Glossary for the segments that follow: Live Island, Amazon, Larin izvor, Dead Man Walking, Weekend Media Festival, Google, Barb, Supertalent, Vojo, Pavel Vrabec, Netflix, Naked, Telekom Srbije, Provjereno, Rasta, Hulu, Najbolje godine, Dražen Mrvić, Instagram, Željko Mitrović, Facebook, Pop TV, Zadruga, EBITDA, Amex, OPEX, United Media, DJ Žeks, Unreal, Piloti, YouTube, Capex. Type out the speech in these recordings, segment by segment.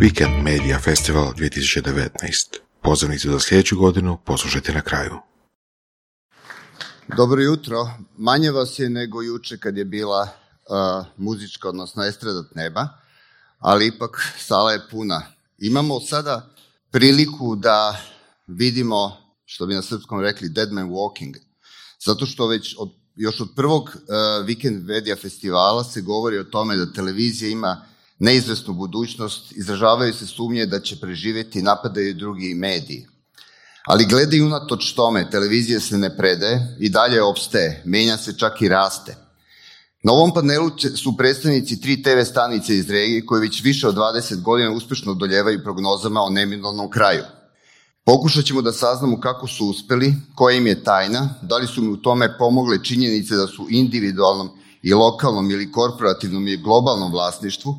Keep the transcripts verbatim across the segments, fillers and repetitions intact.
Weekend Media Festival dvije tisuće devetnaeste. Pozivnicu za sljedeću godinu poslušajte na kraju. Dobro jutro. Manje vas je nego juče kad je bila uh, muzička, odnosno estradat neba, ali ipak sala je puna. Imamo sada priliku da vidimo, što bi na srpskom rekli, Dead Man Walking. Zato što već od, još od prvog uh, Weekend Media Festivala se govori o tome da televizija ima neizvesnu budućnost, izražavaju se sumnje da će preživjeti, napadaju drugi mediji. Ali gledaj, unatoč tome, televizija se ne predaje i dalje opstaje, mijenja se, čak i raste. Na ovom panelu su predstavnici tri te ve stanice iz regije koje već više od dvadeset godina uspješno odoljevaju prognozama o neminovnom kraju. Pokušat ćemo da saznamo kako su uspjeli, koja im je tajna, da li su mi u tome pomogle činjenice da su individualnom i lokalnom ili korporativnom i globalnom vlasništvu,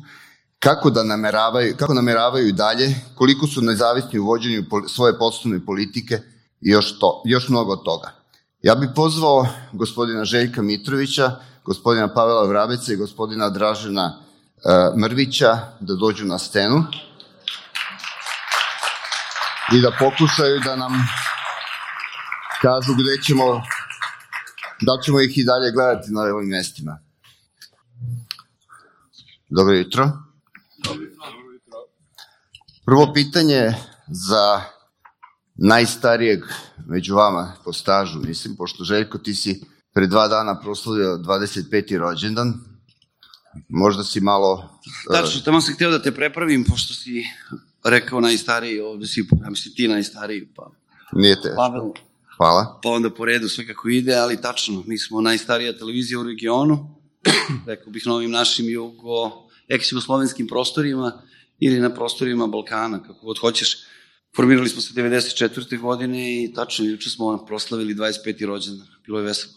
kako da nameravaju, kako nameravaju dalje, koliko su nezavisni u vođenju svoje poslovne politike i još, to, još mnogo toga. Ja bih pozvao gospodina Željka Mitrovića, gospodina Pavela Vrabeca i gospodina Dražena uh, Mrvića da dođu na scenu i da pokušaju da nam kažu gdje ćemo, da ćemo ih i dalje gledati na ovim mjestima. Dobro jutro. Prvo pitanje za najstarijeg među vama po stažu, mislim, pošto Željko, ti si pre dva dana proslavio dvadeset peti rođendan. Možda si malo... Tačno, tamo sam htio da te prepravim, pošto si rekao najstariji, ovdje si, ja mislim, ti najstariji. Pa... Nije te. Pavel. Hvala. Pa onda po redu sve kako ide, ali tačno, mi smo najstarija televizija u regionu, rekao bih na ovim našim jugo... ex-jugoslovenskim prostorima ili na prostorima Balkana, kako god hoćeš. Formirali smo se devedeset četvrte godine i tačno juče smo proslavili dvadeset peti rođendan. Bilo je veselo.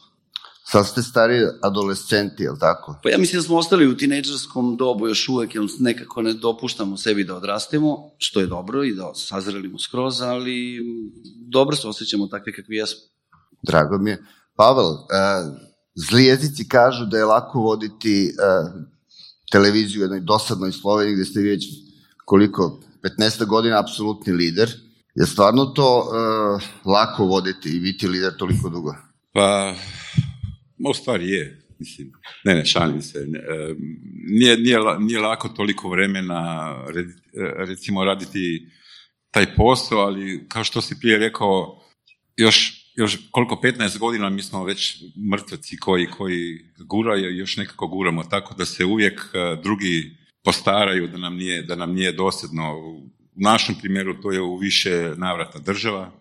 Sad ste stari adolescenti, je li tako? Pa ja mislim da smo ostali u tinejdžerskom dobu još uvijek, jer nekako ne dopuštamo sebi da odrastemo, što je dobro, i da sazrelimo skroz, ali dobro se osjećamo takve kakvi jesmo. Drago mi je. Pavel, zli jezici kažu da je lako voditi... televiziju u jednoj dosadnoj Sloveniji gdje ste već koliko, petnaest godina apsolutni lider. Je stvarno to uh, lako voditi i biti lider toliko dugo? Pa, u stvari je. Mislim, ne, ne, šalim se. Nije, nije, nije lako toliko vremena, recimo, raditi taj posao, ali kao što si prije rekao, još Još koliko petnaest godina mi smo već mrtvaci koji, koji guraju, još nekako guramo, tako da se uvijek drugi postaraju da nam nije, da nam nije dosadno. U našem primjeru to je u više navrata država,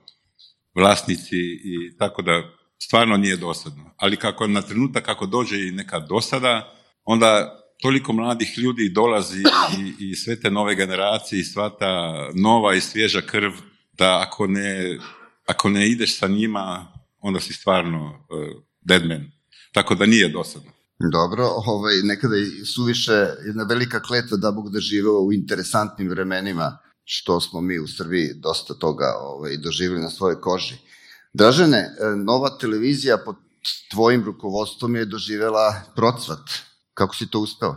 vlasnici, i tako da stvarno nije dosadno. Ali kako na trenutak, kako dođe i neka dosada, onda toliko mladih ljudi dolazi i, i sve te nove generacije i sva ta nova i svježa krv, da ako ne... Ako ne ideš sa njima, onda si stvarno uh, dead man. Tako da nije dosadno. Dobro, ovaj, nekada je suviše jedna velika kletva da Bog da žive u interesantnim vremenima, što smo mi u Srbiji dosta toga ovaj, doživjeli na svojoj koži. Dražene, nova televizija pod tvojim rukovodstvom je doživjela procvat. Kako si to uspeo?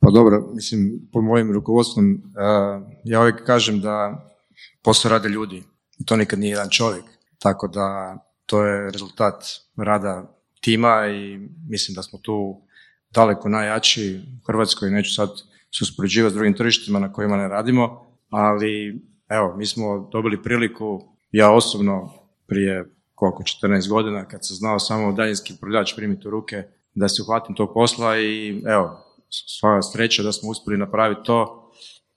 Pa dobro, mislim, pod mojim rukovodstvom uh, ja uvijek kažem da posao rade ljudi. I to nikad nije jedan čovjek, tako da to je rezultat rada tima i mislim da smo tu daleko najjači u Hrvatskoj. Neću sad se uspoređivati s drugim tržištima na kojima ne radimo, ali evo, mi smo dobili priliku, ja osobno prije koliko, četrnaest godina, kad sam znao samo daljinski prodavač primiti u ruke, da se uhvatim tog posla i evo, sva sreća da smo uspjeli napraviti to.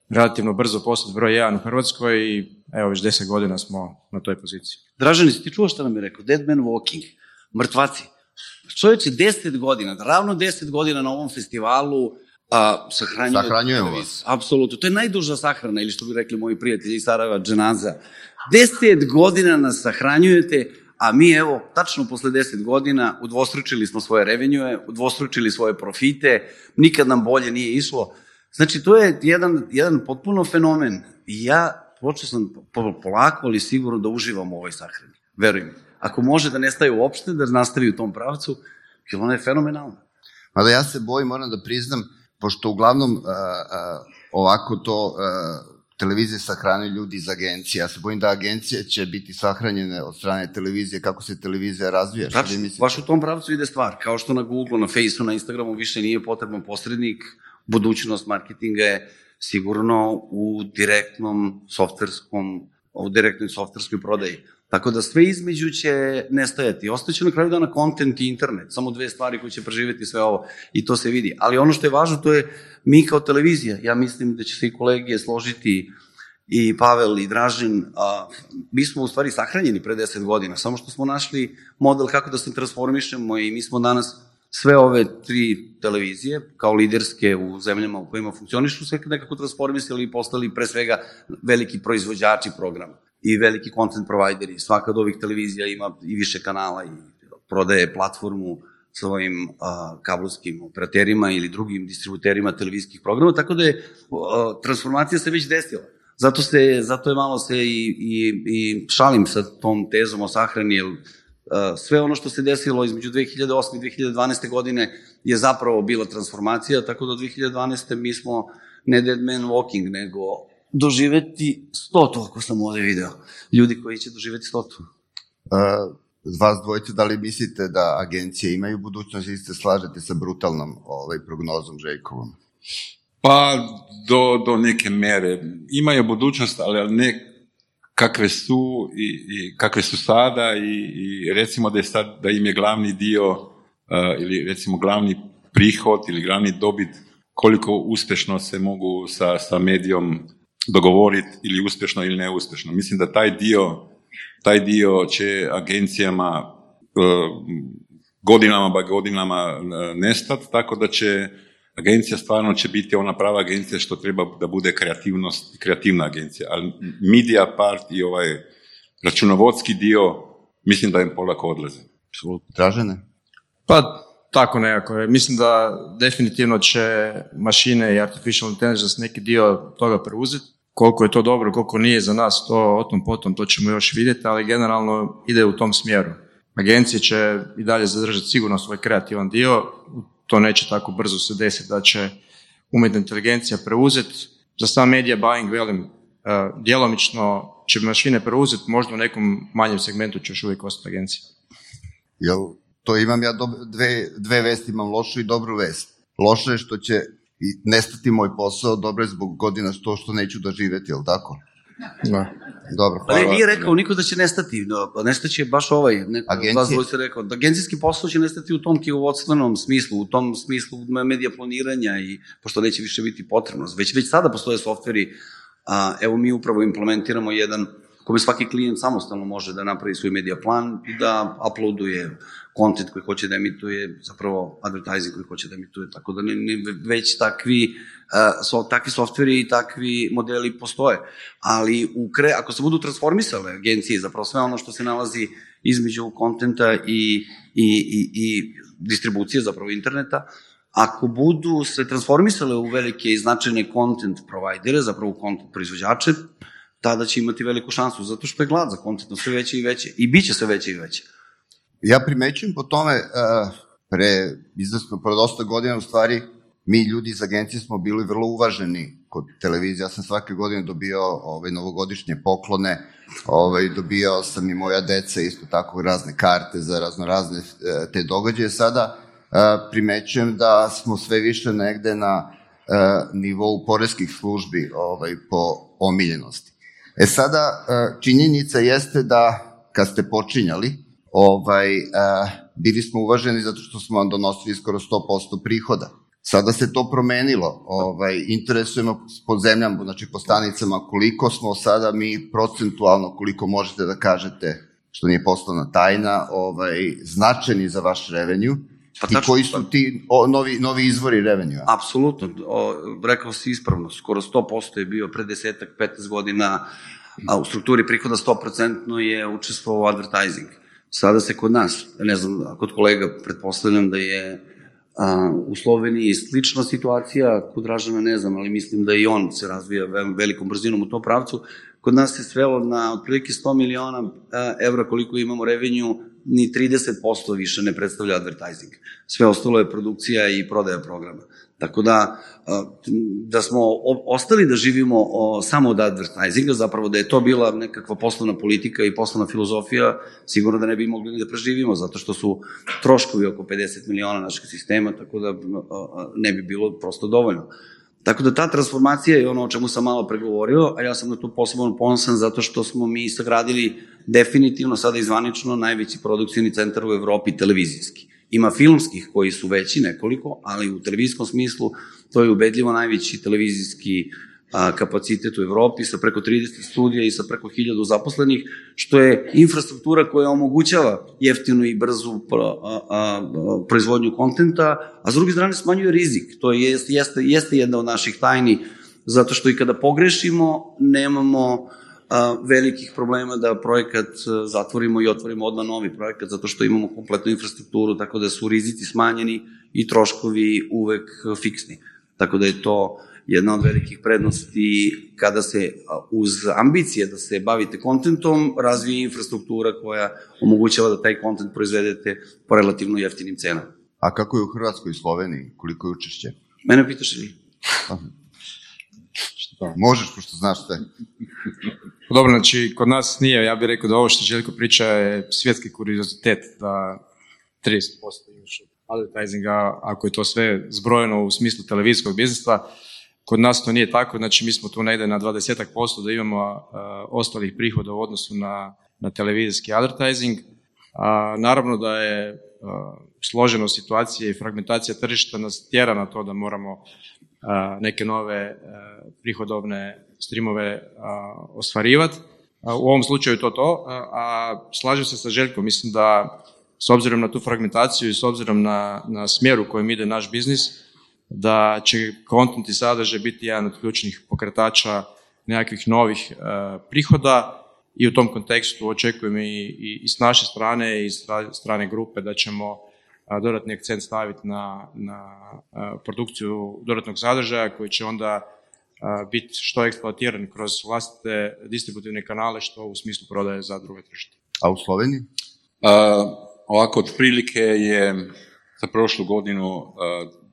Relativno brzo postati broj jedan u Hrvatskoj i evo već deset godina smo na toj poziciji. Dražen, si ti čuo što nam je rekao? Dead Man Walking, mrtvaci. Čovječe, deset godina, ravno deset godina na ovom festivalu a, sahranjuje... Sahranjujemo vas. Apsolutno, to je najduža sahrana, ili što bi rekli moji prijatelji iz Sarajeva, dženaza. Deset godina nas sahranjujete, a mi evo, tačno posle deset godina udvostručili smo svoje revenue, udvostručili svoje profite, nikad nam bolje nije išlo. Znači, to je jedan, jedan potpuno fenomen i ja počeo sam polako, ali sigurno da uživam u ovoj sahrani. Verujem. Ako može da nestaje uopšte, da nastavi u tom pravcu, jer ona je fenomenalna. Mada ja se bojim, moram da priznam, pošto uglavnom a, a, ovako to uh, televizije sahrane ljudi iz agencije. Ja se bojim da agencije će biti sahranjene od strane televizije, kako se televizija razvija. Znači, baš u tom pravcu ide stvar. Kao što na Google, na Facebooku, na Instagramu više nije potreban posrednik, budućnost marketinga je sigurno u direktnom softverskom, u direktnoj softverskoj prodaji. Tako da sve između će nestajati. Ostaće na kraju dana kontent i internet. Samo dve stvari koje će preživjeti sve ovo. I to se vidi. Ali ono što je važno, to je mi kao televizija. Ja mislim da će se i kolege složiti, i Pavel i Dražen. A, mi smo u stvari sahranjeni pre deset godina. Samo što smo našli model kako da se transformišemo i mi smo danas sve ove tri televizije, kao liderske u zemljama u kojima funkcionišu, sve nekako transformisali i postali pre svega veliki proizvođači programa i veliki content provideri. Svaka od ovih televizija ima i više kanala i prodaje platformu svojim a, kablovskim operaterima ili drugim distributerima televizijskih programa, tako da je a, transformacija se već desila. Zato, se, zato je malo se i, i, i šalim sa tom tezom o sahrani, jer a, sve ono što se desilo između dve hiljade osme i dve hiljade dvanaeste godine je zapravo bila transformacija, tako da od dve hiljade dvanaeste mi smo ne Dead Man Walking, nego doživeti stotu, ako sam ovde video. Ljudi koji će doživeti stotu. Uh, vas dvojice, da li mislite da agencije imaju budućnost i se slažete sa brutalnom ovaj, prognozom Željkovom? Pa, do, do neke mere. Imaju budućnost, ali ne kakve su i, i kakve su sada i, i recimo da je sad, da im je glavni dio uh, ili recimo glavni prihod ili glavni dobit koliko uspešno se mogu sa, sa medijom dogovoriti ili uspješno ili neuspješno. Mislim da taj dio, taj dio će agencijama godinama ba godinama nestati, tako da će agencija stvarno će biti ona prava agencija što treba da bude kreativnost, kreativna agencija. Ali media part i ovaj računovodski dio, mislim da im polako odlaze. Tražene? Pa tako nekako. Mislim da definitivno će mašine i artificial intelligence neki dio toga preuzeti. Koliko je to dobro, koliko nije za nas, to o tom potom, to ćemo još vidjeti, ali generalno ide u tom smjeru. Agencije će i dalje zadržati sigurno svoj kreativan dio, to neće tako brzo se desiti da će umjetna inteligencija preuzeti. Za sam media buying, velim, djelomično će mašine preuzeti, možda u nekom manjem segmentu će još uvijek ostati agencija. Jel, to imam ja do, dve, dve vesti, imam lošu i dobru vest. Loše je što će i nestati moj posao, dobro je zbog godina što što neću doživjeti, jel tako? Da. Dobro, hvala. Ali nije rekao niko da će nestati, nestaće baš ovaj, neko od vas dvojice rekao, da agencijski posao će nestati u tom knjigovodstvenom smislu, u tom smislu medija planiranja i pošto neće više biti potrebno. Već, već sada postoje softveri, a, evo mi upravo implementiramo jedan kome svaki klijent samostalno može da napravi svoj media plan i da uploaduje kontent koji hoće da emituje, zapravo advertising koji hoće da emituje, tako da ne, ne, već takvi, uh, so, takvi softveri i takvi modeli postoje. Ali u kre, ako se budu transformisale agencije, zapravo sve ono što se nalazi između kontenta i, i, i, i distribucije, zapravo interneta, ako budu se transformisale u velike i značajne content provajdere, zapravo content proizvođače, tada će imati veliku šansu, zato što je glad za kontentno sve veće i veće, i bit će sve veće i veće. Ja primećujem po tome, uh, pre, izvrsno, pre dosta godina, u stvari, mi ljudi iz agencije smo bili vrlo uvaženi kod televizije. Ja sam svake godine dobio ovaj, novogodišnje poklone, ovaj, dobio sam i moja deca, isto tako razne karte za razno razne te događaje. Sada uh, primećujem da smo sve više negde na uh, nivou poreskih službi ovaj, po omiljenosti. E sada, činjenica jeste da, kad ste počinjali, ovaj, bili smo uvaženi zato što smo vam donosili skoro sto posto prihoda. Sada se to promenilo. Ovaj, interesujemo po zemljama, znači po stanicama, koliko smo sada mi procentualno, koliko možete da kažete, što nije poslovna tajna, ovaj, značajni za vaš revenju. Pa, I koji su ti o, novi, novi izvori revenue? Apsolutno, o, rekao si ispravno, skoro sto posto je bio pre desetak, petnaest godina, a u strukturi prihoda sto posto je učestvovao advertising. Sada se kod nas, ne znam, kod kolega, pretpostavljam da je a, u Sloveniji slična situacija, kod Dražena ne znam, ali mislim da i on se razvija velikom brzinom u tom pravcu. Kod nas se svelo na otprilike sto miliona a, evra koliko imamo revenue ni trideset posto više ne predstavlja advertising. Sve ostalo je produkcija i prodaja programa. Tako da, da smo ostali da živimo samo od advertisinga, zapravo da je to bila nekakva poslovna politika i poslovna filozofija, sigurno da ne bi mogli da preživimo, zato što su troškovi oko pedeset miliona našeg sistema, tako da ne bi bilo prosto dovoljno. Tako da ta transformacija je ono o čemu sam malo pregovorio, a ja sam na to posebno ponosan zato što smo mi sagradili definitivno sada i zvanično najveći produkcijni centar u Evropi televizijski. Ima filmskih koji su veći nekoliko, ali u televizijskom smislu to je ubedljivo najveći televizijski kapacitet u Evropi sa preko trideset studija i sa preko hiljadu zaposlenih, što je infrastruktura koja omogućava jeftinu i brzu proizvodnju kontenta, a s druge strane smanjuje rizik. To jeste jedna od naših tajni, zato što i kada pogrešimo nemamo velikih problema da projekat zatvorimo i otvorimo odmah novi projekat, zato što imamo kompletnu infrastrukturu, tako da su rizici smanjeni i troškovi uvek fiksni. Tako da je to jedna od velikih prednosti kada se uz ambicije da se bavite kontentom razvije infrastruktura koja omogućava da taj kontent proizvedete po relativno jeftinim cenama. A kako je u Hrvatskoj i Sloveniji? Koliko je učešće? Mene pitaš ili? Možeš, pošto znaš te. Dobro, znači, kod nas nije, ja bih rekao da ovo što Željko priča je svjetski kuriozitet, da trideset posto imaš advertisinga, ako je to sve zbrojeno u smislu televizijskog biznisa. Kod nas to nije tako, znači mi smo tu negdje na dvadeset posto da imamo uh, ostalih prihoda u odnosu na, na televizijski advertising. A, naravno da je uh, složenost situacije i fragmentacija tržišta nas tjera na to da moramo uh, neke nove uh, prihodovne streamove uh, ostvarivati. Uh, u ovom slučaju to to, uh, a slažem se sa Željkom, mislim da s obzirom na tu fragmentaciju i s obzirom na, na smjer u kojem ide naš biznis, da će kontent i sadržaj biti jedan od ključnih pokretača nekakvih novih e, prihoda i u tom kontekstu očekujem i, i, i s naše strane i s tra, strane grupe da ćemo a, dodatni akcent staviti na, na a, produkciju dodatnog sadržaja koji će onda biti što eksploatiran kroz vlastite distributivne kanale, što u smislu prodaje za druge tržište. A u Sloveniji? A, ovako, otprilike je za prošlu godinu a,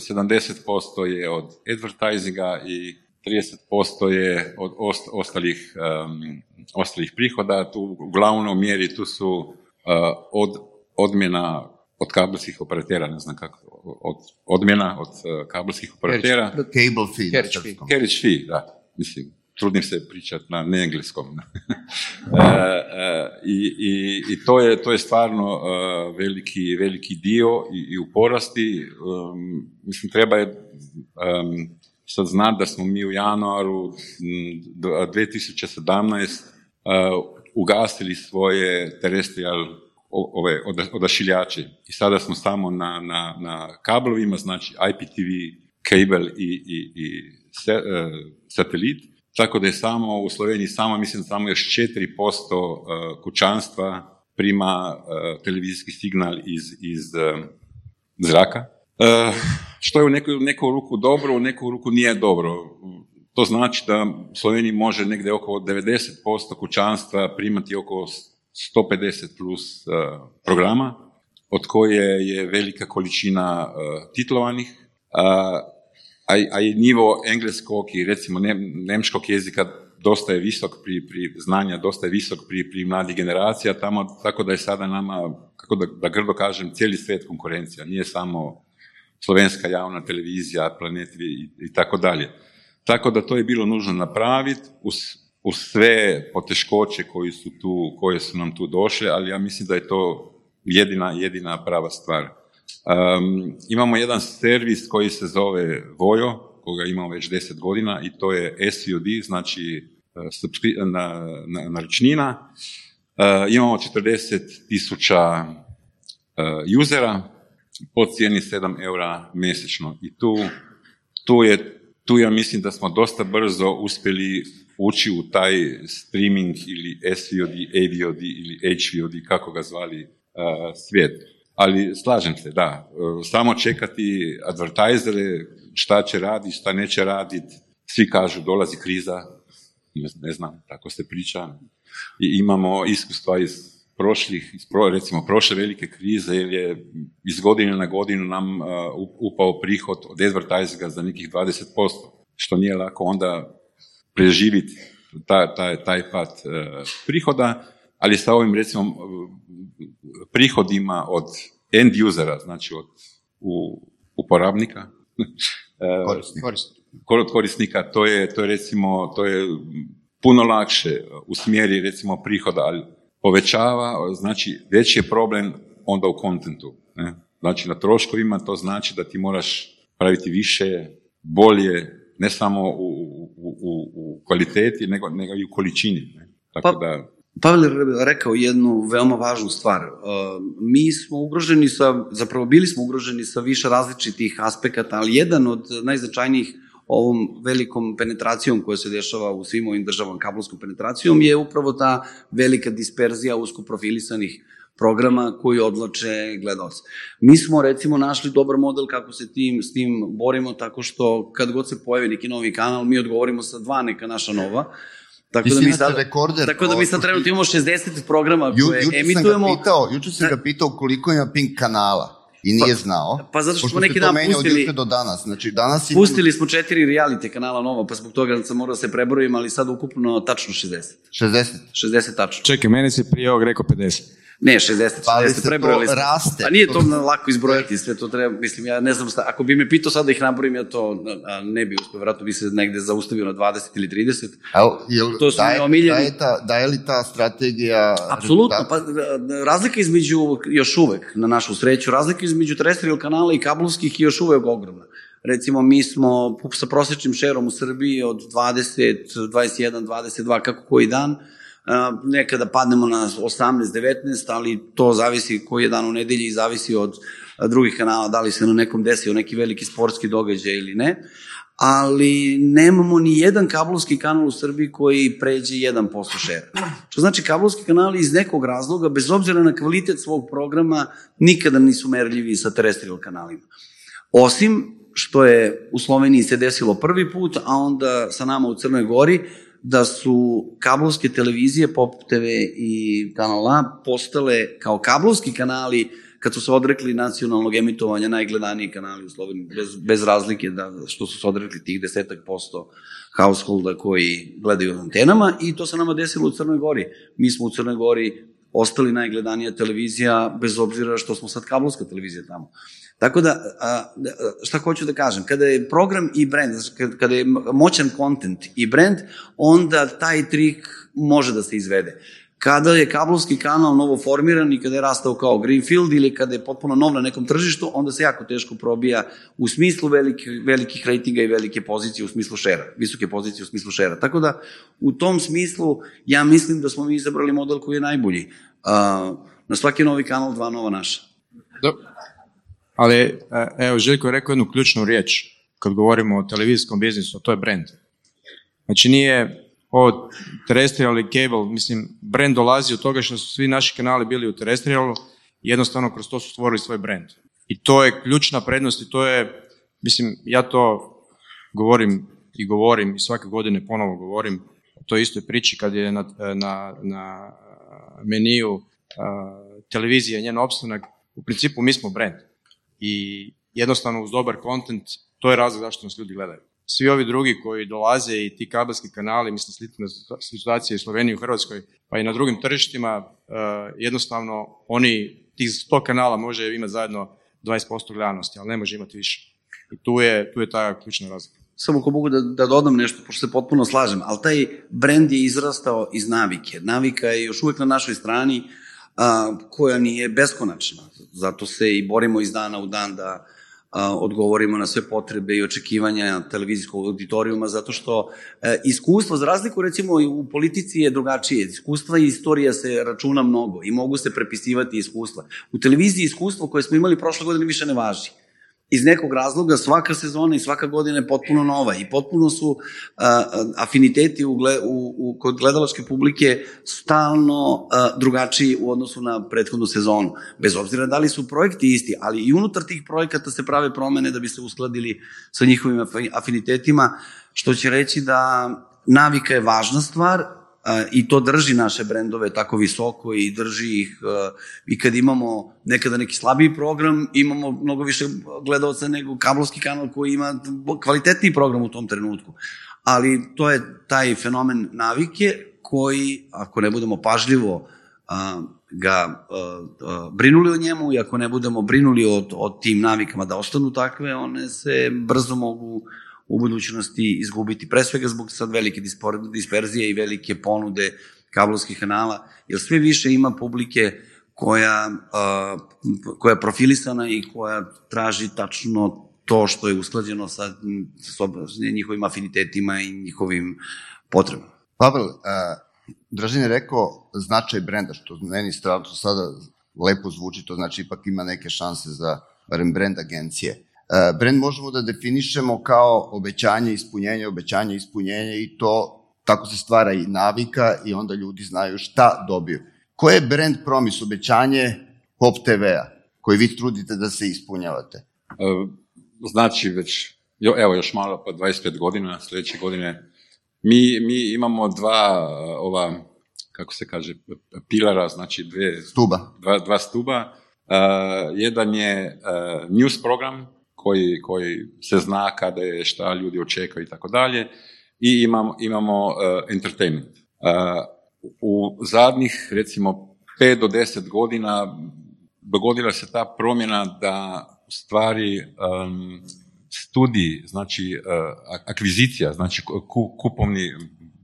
sedamdeset posto je od advertisinga i trideset posto je od ost, ostalih, um, ostalih prihoda. Tu u glavnom mjeri tu su uh, od, odmjena od kabelskih operatera, ne znam kako, od, odmjena od uh, kabelskih operatera. Cable fee. Carriage fee. Carriage fee, da. Mislim, trudim se pričati na engleskom. uh, uh, i, i, I to je, to je stvarno uh, veliki, veliki dio i, i u porasti. Um, mislim, treba je um, sad znati da smo mi u januaru dvije tisuće sedamnaeste uh, ugasili svoje terrestrial ove odašiljače i sada smo samo na, na, na kablovima, znači I P T V, kabel i, i, i se, uh, satelit. Tako da je samo u Sloveniji samo, mislim, samo još četiri posto kućanstva prima televizijski signal iz, iz zraka. Što je u neku, neku ruku dobro, u neku ruku nije dobro. To znači da u Sloveniji može negdje oko devedeset posto kućanstva primati oko sto pedeset plus programa, od koje je velika količina titlovanih. A, a i nivo engleskog i recimo nemškog jezika dosta je visok pri, pri znanja, dosta je visok pri, pri mladih generacija, tamo, tako da je sada nama, kako da, da grdo kažem, cijeli svijet konkurencija, nije samo slovenska javna televizija, Planet i, i tako dalje. Tako da to je bilo nužno napraviti uz, uz sve poteškoće koji su tu, koje su nam tu došle, ali ja mislim da je to jedina, jedina prava stvar. Um, imamo jedan servis koji se zove Vojo, koga imamo već deset godina i to je S V O D, znači uh, na, na, naručnina. Uh, imamo četrdeset tisuća uh, usera po cijeni sedam eura mjesečno i tu, tu, je, tu ja mislim da smo dosta brzo uspjeli ući u taj streaming ili S V O D, A V O D ili H V O D, kako ga zvali, uh, svijet. Ali slažem se, da, samo čekati advertisere, šta će raditi, šta neće raditi, svi kažu dolazi kriza, ne znam, tako se priča, i imamo iskustva iz prošlih, recimo prošle velike krize, jer je iz godine na godinu nam upao prihod od advertisinga za nekih dvadeset posto, što nije lako onda preživiti taj, taj, taj pad prihoda, ali sa ovim recimo prihodima od end usera, znači od u, uporabnika, korisnika. Korisnika. korisnika, to je, to je recimo, to je puno lakše u smjeri recimo prihoda, ali povećava, znači veći je problem onda u kontentu. Ne? Znači na troškovima to znači da ti moraš praviti više, bolje, ne samo u, u, u, u kvaliteti, nego, nego i u količini. Ne? Tako pa, da... Pavel je rekao jednu veoma važnu stvar. Mi smo ugroženi sa, zapravo bili smo ugroženi sa više različitih aspekata, ali jedan od najznačajnijih ovom velikom penetracijom koja se dešava u svim ovim državama, kablovskom penetracijom, je upravo ta velika disperzija usko profilisanih programa koji odlače gledaoce. Mi smo recimo našli dobar model kako se tim, s tim borimo, tako što kad god se pojavi neki novi kanal, mi odgovorimo sa dva neka naša nova. Tako da, mi sad, tako da mi sad trenutno imamo šezdeset programa koje ju, emitujemo. Juče sam ga pitao koliko ima Pink kanala. I nije znao. Pa, pa zato što smo neki dan pustili... Do danas. Znači, danas pustili i... smo četiri reality kanala nova, pa zbog toga sam morao da se prebrojim, ali sad ukupno tačno šezdeset. šezdeset? šezdeset tačno. Čekaj, meni se prije ovog rekao pedeset. Ne, šezdeset, pa šezdeset, prebrojali smo. Raste. A nije to lako izbrojati, sve to treba, mislim, ja ne znam, šta, ako bi me pitao sad da ih nabrojim, ja to ne bi uspio, vratno bi se negde zaustavio na dvadeset ili trideset. Jel, to su neomiljeni. Daje li ta strategija... Apsolutno, pa razlika između, još uvek, na našu sreću, razlika između terrestrial kanala i kablovskih je još uvek ogromna. Recimo, mi smo sa prosječnim šerom u Srbiji od dvadeset, dvadeset jedan, dvadeset dva, kako koji dan, Uh, nekada padnemo na osamnaest, devetnaest, ali to zavisi koji je dan u nedelji i zavisi od uh, drugih kanala, da li se na nekom desio neki veliki sportski događaj ili ne, ali nemamo ni jedan kablovski kanal u Srbiji koji pređe jedan posto šera. Što znači kablovski kanali iz nekog razloga, bez obzira na kvalitet svog programa, nikada nisu merljivi sa terrestrial kanalima. Osim što je u Sloveniji se desilo prvi put, a onda sa nama u Crnoj Gori, da su kablovske televizije, Pop te ve i Kanal A, postale kao kablovski kanali kad su se odrekli nacionalnog emitovanja, najgledaniji kanali u Sloveniji, bez, bez razlike da, što su se odrekli tih desetak posto householda koji gledaju antenama, i to se nama desilo u Crnoj Gori. Mi smo u Crnoj Gori ostali najgledanija televizija, bez obzira što smo sad kablovska televizija tamo. Tako da, šta hoću da kažem, kada je program i brand, kada je moćan kontent i brand, onda taj trik može da se izvede. Kada je kablovski kanal novo formiran i kada je rastao kao Greenfield ili kada je potpuno nov na nekom tržištu, onda se jako teško probija u smislu veliki, velikih rejtinga i velike pozicije u smislu šera, visoke pozicije u smislu šera. Tako da, u tom smislu, ja mislim da smo mi izabrali model koji je najbolji. Uh, na svaki novi kanal, dva nova naša. Dobro. Ali, evo, Željko je rekao jednu ključnu riječ kad govorimo o televizijskom biznisu, to je brand. Znači, nije ovo terrestrial i cable, mislim, brand dolazi od toga što su svi naši kanali bili u terrestrialu i jednostavno kroz to su stvorili svoj brand. I to je ključna prednost i to je, mislim, ja to govorim i govorim i svake godine ponovo govorim o toj istoj priči kad je na, na, na meniju uh, televizije njen opstanak. U principu, mi smo brand. I jednostavno uz dobar kontent, to je razlog zašto nas ljudi gledaju. Svi ovi drugi koji dolaze i ti kabelski kanali, mislim slična situacija u Sloveniji, u Hrvatskoj, pa i na drugim tržištima, uh, jednostavno oni, tih sto kanala može imati zajedno dvadeset posto gledanosti, ali ne može imati više. I tu je, tu je ta ključna razlika. Samo ako mogu da, da dodam nešto, pošto se potpuno slažem, ali taj brand je izrastao iz navike. Navika je još uvijek na našoj strani, a, koja nije beskonačna. Zato se i borimo iz dana u dan da a, odgovorimo na sve potrebe i očekivanja televizijskog auditorijuma, zato što e, iskustvo, za razliku recimo u politici je drugačije, iskustva i istorija se računa mnogo i mogu se prepisivati iskustva. U televiziji iskustvo koje smo imali prošle godine više ne važi. Iz nekog razloga svaka sezona i svaka godina je potpuno nova i potpuno su a, afiniteti u, u, u, kod gledalačke publike stalno a, drugačiji u odnosu na prethodnu sezonu. Bez obzira da li su projekti isti, ali i unutar tih projekata se prave promene da bi se uskladili sa njihovim afinitetima, što će reći da navika je važna stvar, i to drži naše brendove tako visoko i drži ih, i kad imamo nekada neki slabiji program, imamo mnogo više gledaoca nego kablovski kanal koji ima kvalitetniji program u tom trenutku. Ali to je taj fenomen navike koji, ako ne budemo pažljivo ga brinuli o njemu i ako ne budemo brinuli o, o tim navikama da ostanu takve, one se brzo mogu u budućnosti izgubiti, pre svega zbog sad velike disperzije i velike ponude kablovskih kanala, jer sve više ima publike koja, koja je profilisana i koja traži tačno to što je usklađeno sa njihovim afinitetima i njihovim potrebama. Pavel, Dražen je rekao značaj brenda, što meni stvarno sada lepo zvuči, to znači ipak ima neke šanse za barem brend agencije. Brend možemo da definišemo kao obećanje, ispunjenje, obećanje, ispunjenje i to tako se stvara i navika i onda ljudi znaju šta dobiju. Koje je brend promis, obećanje Pop te vea koji vi trudite da se ispunjavate? Znači već, evo još malo, pa dvadeset pet godina, sljedeće godine, mi, mi imamo dva ova, kako se kaže, pilara, znači dve, stuba. Dva, dva stuba. Uh, jedan je uh, news program, Koji, koji se zna kada je šta ljudi očekaju i tako dalje. I imamo, imamo uh, entertainment. Uh, u zadnjih, recimo, pet do deset godina dogodila se ta promjena da stvari um, studij, znači uh, akvizicija, znači ku, kupovni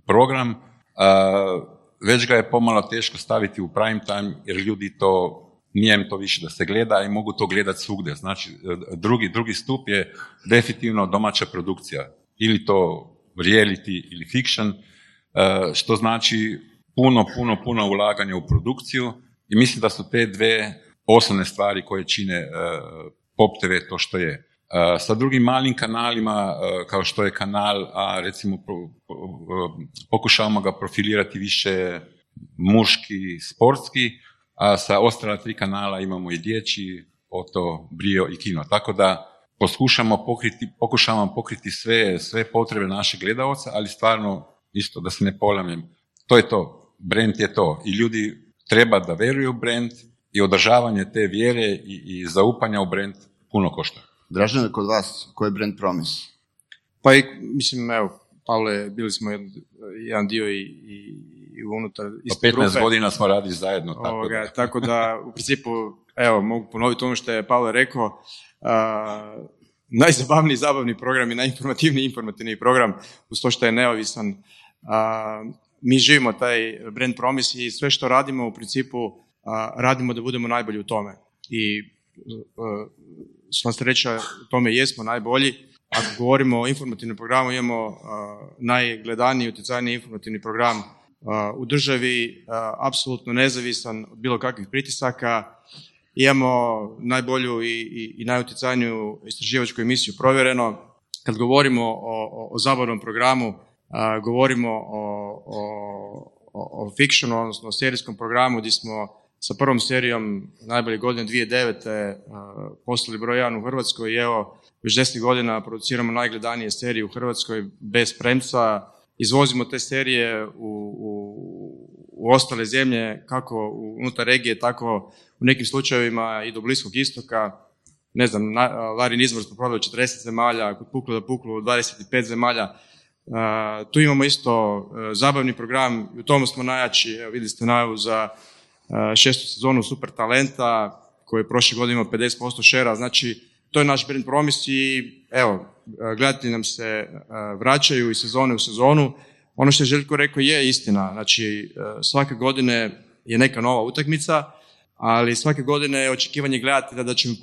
program, uh, već ga je pomalo teško staviti u prime time, jer ljudi to... nije im to više da se gleda i mogu to gledati svugdje. Znači, drugi, drugi stup je definitivno domaća produkcija. Ili to reality ili fiction, što znači puno, puno, puno ulaganja u produkciju i mislim da su te dve osnovne stvari koje čine Pop te ve to što je. Sa drugim malim kanalima, kao što je kanal, a recimo pokušavamo ga profilirati više muški, sportski, a sa ostala tri kanala imamo i dječji, Oto, Brio i Kino. Tako da poskušamo pokriti, pokušamo pokriti sve, sve potrebe naših gledaoca, ali stvarno, isto da se ne ponavljam, to je to, brand je to. I ljudi treba da veruju u brand i održavanje te vjere i, i zaupanja u brand puno košta. Dražen, kod vas, koji je brand promis? Pa i, mislim, evo, Pavle, bili smo jedan, jedan dio i, i i unutar iste grupe. petnaest godina smo radili zajedno. Tako, ovoga, da. Tako da, u principu, evo, mogu ponoviti ono što je Pavle rekao, uh, najzabavniji zabavni program i najinformativniji informativni program, uz to što je neovisan. Uh, mi živimo taj brand promis i sve što radimo, u principu, uh, radimo da budemo najbolji u tome. I uh, sva sreća, u tome jesmo najbolji. Ako govorimo o informativnom programu, imamo uh, najgledaniji i utjecajniji informativni program Uh, u državi, uh, apsolutno nezavisan od bilo kakvih pritisaka. Imamo najbolju i, i, i najutjecajniju istraživačku emisiju Provjereno. Kad govorimo o, o, o zabavnom programu, uh, govorimo o, o, o fikšnu, odnosno o serijskom programu, gdje smo sa prvom serijom Najbolje godine dvije tisuće devete uh, postali broj jedan u Hrvatskoj i evo, već deset godina produciramo najgledanije serije u Hrvatskoj bez premca. Izvozimo te serije u, u, u ostale zemlje, kako unutar regije, tako u nekim slučajevima i do Bliskog istoka. Ne znam, na, Larin izvor smo prodali četrdeset zemalja, kod Puklo da Puklo dvadeset pet zemalja. A, tu imamo isto a, zabavni program, u tomu smo najjači. Evo, vidjeli ste najavu za a, šestu sezonu Supertalenta, koji je prošle godine imao pedeset posto šera. Znači, to je naš brand promis i evo, gledatelji nam se vraćaju iz sezone u sezonu. Ono što je Željko rekao je istina. Znači, svake godine je neka nova utakmica, ali svake godine je očekivanje gledatelja da će mi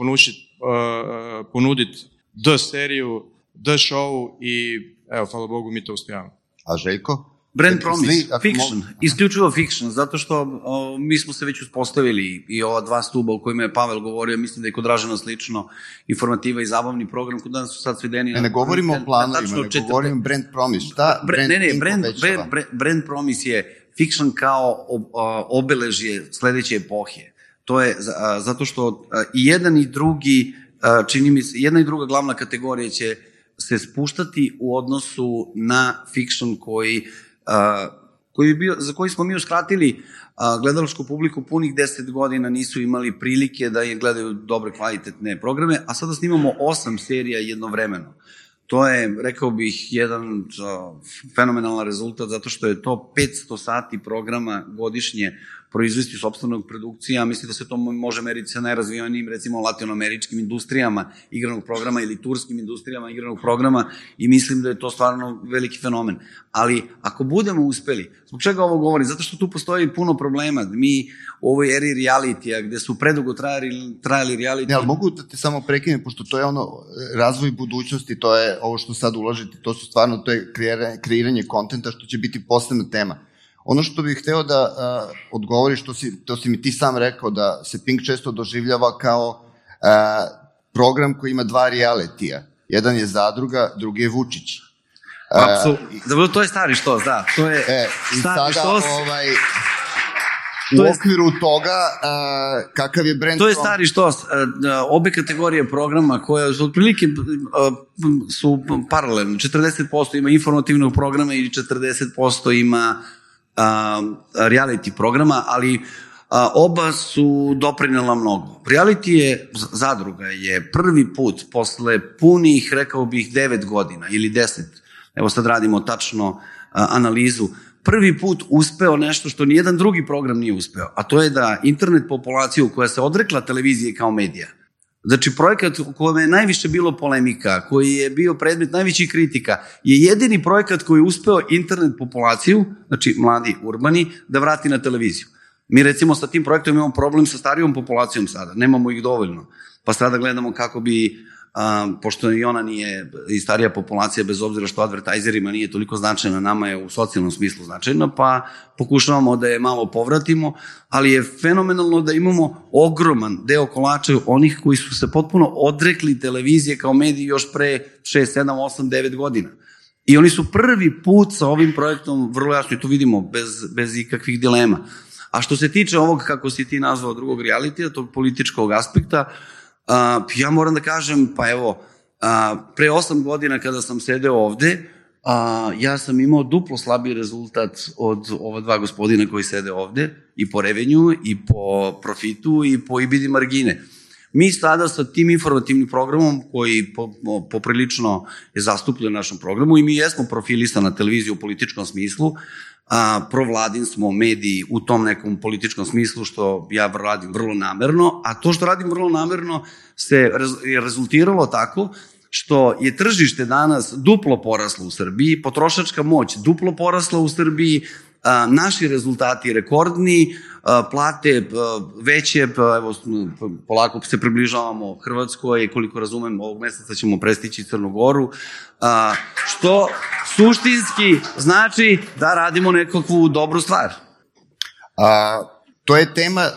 ponuditi D seriju, D show i evo, hvala Bogu, mi to uspijamo. A Željko? Brand promise, fiction, isključivo fiction, zato što o, mi smo se već uspostavili i ova dva stuba o kojima je Pavel govorio, mislim da je kod Dražena slično, informativa i zabavni program, kod nas su sad svedeni... Ne, ne govorimo o planovima, ne četvrte. Govorimo brand promise, šta brand ne, ne, brand, brand, brand, brand promise je fiction kao ob, obeležje sljedeće epohe. To je a, zato što i jedan i drugi, a, čini mi se, jedna i druga glavna kategorija će se spuštati u odnosu na fiction koji Uh, koji je bio, za koji smo mi uskratili a, gledalačku publiku punih deset godina, nisu imali prilike da je gledaju dobre kvalitetne programe, a sada snimamo osam serija jednovremeno. To je, rekao bih, jedan a, fenomenalan rezultat, zato što je to petsto sati programa godišnje proizvesti sopstvenog produkcija. Mislim da se to može meriti sa najrazvijenijim, recimo, latinoameričkim industrijama igranog programa ili turskim industrijama igranog programa i mislim da je to stvarno veliki fenomen. Ali ako budemo uspeli, zbog čega ovo govorim? Zato što tu postoji puno problema. Mi u ovoj eri realitija, gde su predugo trajali, trajali realitije... Ne, ali mogu da te samo prekinem, pošto to je ono razvoj budućnosti, to je ovo što sad ulažete, to su stvarno, to je kreiranje kontenta, što će biti posebna tema. Ono što bih hteo da uh, odgovoriš, to si, to si mi ti sam rekao, da se Pink često doživljava kao uh, program koji ima dva realitija. Jedan je Zadruga, drugi je Vučić. Apsolutno. Uh, Dobro, to je stari štos, da. To je e, stari štos. Ovaj, u to okviru je, toga, uh, kakav je brand... To je stari štos. Uh, obe kategorije programa koje su otprilike uh, su paralelne. četrdeset posto ima informativnog programa i četrdeset posto ima Uh, reality programa, ali uh, oba su doprinela mnogo. Reality je, Zadruga je prvi put posle punih, rekao bih, devet godina ili deset, evo sad radimo tačno uh, analizu, prvi put uspeo nešto što nijedan drugi program nije uspeo, a to je da internet populaciju koja se odrekla televizije kao medija, znači projekat u kojem je najviše bilo polemika, koji je bio predmet najvećih kritika, je jedini projekat koji je uspeo internet populaciju, znači mladi urbani, da vrati na televiziju. Mi recimo sa tim projektom imamo problem sa starijom populacijom sada, nemamo ih dovoljno, pa sada gledamo kako bi, a, pošto i ona nije, i starija populacija, bez obzira što advertajzerima nije toliko značajna, nama je u socijalnom smislu značajna, pa pokušavamo da je malo povratimo, ali je fenomenalno da imamo ogroman deo kolača onih koji su se potpuno odrekli televizije kao mediji još pre šest, sedam, osam, devet godina. I oni su prvi put sa ovim projektom, vrlo jasno i to vidimo, bez, bez ikakvih dilema. A što se tiče ovog, kako si ti nazvao, drugog realitija, tog političkog aspekta, Uh, ja moram da kažem, pa evo, uh, pre osam godina kada sam sedeo ovde, uh, ja sam imao duplo slabiji rezultat od ova dva gospodina koji sede ovde, i po revenju, i po profitu, i po EBITDA margine. Mi sada sa tim informativnim programom, koji poprilično po, je zastupljen u našem programu, i mi jesmo profilista na televiziji u političkom smislu, a provladin smo mediji u tom nekom političkom smislu, što ja radim vrlo namerno, a to što radim vrlo namerno se je rezultiralo tako što je tržište danas duplo poraslo u Srbiji, potrošačka moć duplo porasla u Srbiji, a, naši rezultati rekordni, a, plate a, veće, a, evo, polako se približavamo Hrvatskoj, koliko razumem, ovog meseca ćemo prestići Crnu Goru, a, što suštinski znači da radimo nekakvu dobru stvar. A, to je tema, e,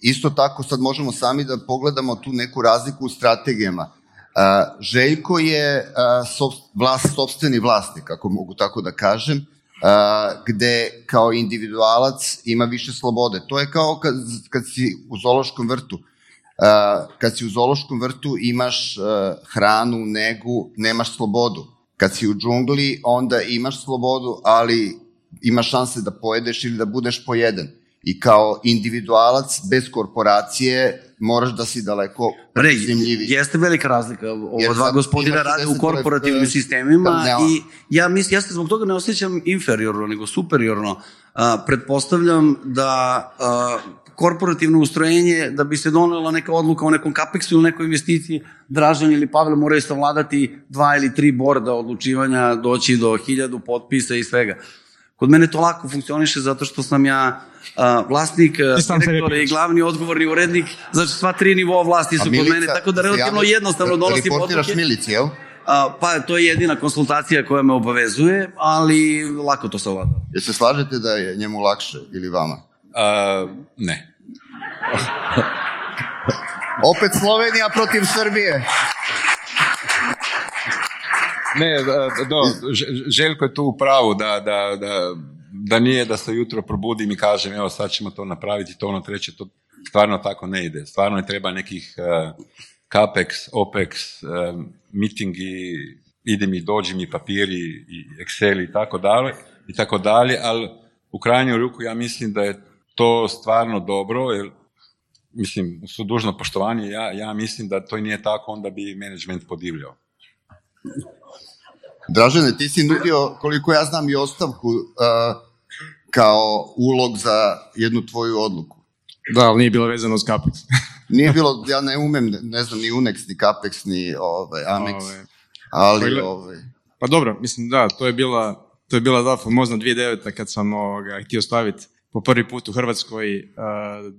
isto tako sad možemo sami da pogledamo tu neku razliku u strategijama. Uh, Željko je uh, sob, vlast, sobstveni vlasnik, ako mogu tako da kažem, uh, gde kao individualac ima više slobode. To je kao kad, kad si u zoološkom vrtu. Uh, kad si u zoološkom vrtu imaš uh, hranu, negu, nemaš slobodu. Kad si u džungli, onda imaš slobodu, ali imaš šanse da pojedeš ili da budeš pojeden. I kao individualac bez korporacije moraš da si daleko zemljivi. Jeste velika razlika. Ova dva gospodina rade u korporativnim sistemima i ja mislim, ja se zbog toga ne osjećam inferiorno, nego superiorno. A, pretpostavljam da a, korporativno ustrojenje, da bi se donela neka odluka o nekom Capexu ili nekoj investiciji, Dražen ili Pavel moraju savladati dva ili tri borda odlučivanja, doći do hiljadu potpisa i svega. Kod mene to lako funkcioniše zato što sam ja uh, vlasnik, direktor i glavni odgovorni urednik, znači sva tri nivoa vlasti su kod mene, tako da relativno jednostavno donosim odluke. Reportiraš Milici, jel? Uh, pa to je jedina konsultacija koja me obavezuje, ali lako to se ovlada. Jel se slažete da je njemu lakše ili vama? Uh, ne. Opet Slovenija protiv Srbije. Ne, no, Željko je tu u pravu da, da, da, da nije da se jutro probudim i kažem evo sad ćemo to napraviti, to ono treće, to stvarno tako ne ide. Stvarno je treba nekih uh, Capex, OPEX, uh, mitingi, ide mi, dođi mi papiri i Excel i tako dalje. i tako dalje, ali u krajnju ruku ja mislim da je to stvarno dobro, jer mislim, su dužno poštovanje, ja, ja mislim da to nije tako, onda bi menadžment podivljao. Dražene, ti si nudio, koliko ja znam, i ostavku uh, kao ulog za jednu tvoju odluku. Da, ali nije bilo vezano s Capex. Nije bilo, ja ne umem, ne znam, ni Unex, ni Capex, ni ove, Amex, ove. ali... Pa, ove. pa dobro, mislim, da, to je bila, to je bila da, famozna dvije tisuće deveta kad sam ovoga, htio staviti po prvi put u Hrvatskoj uh,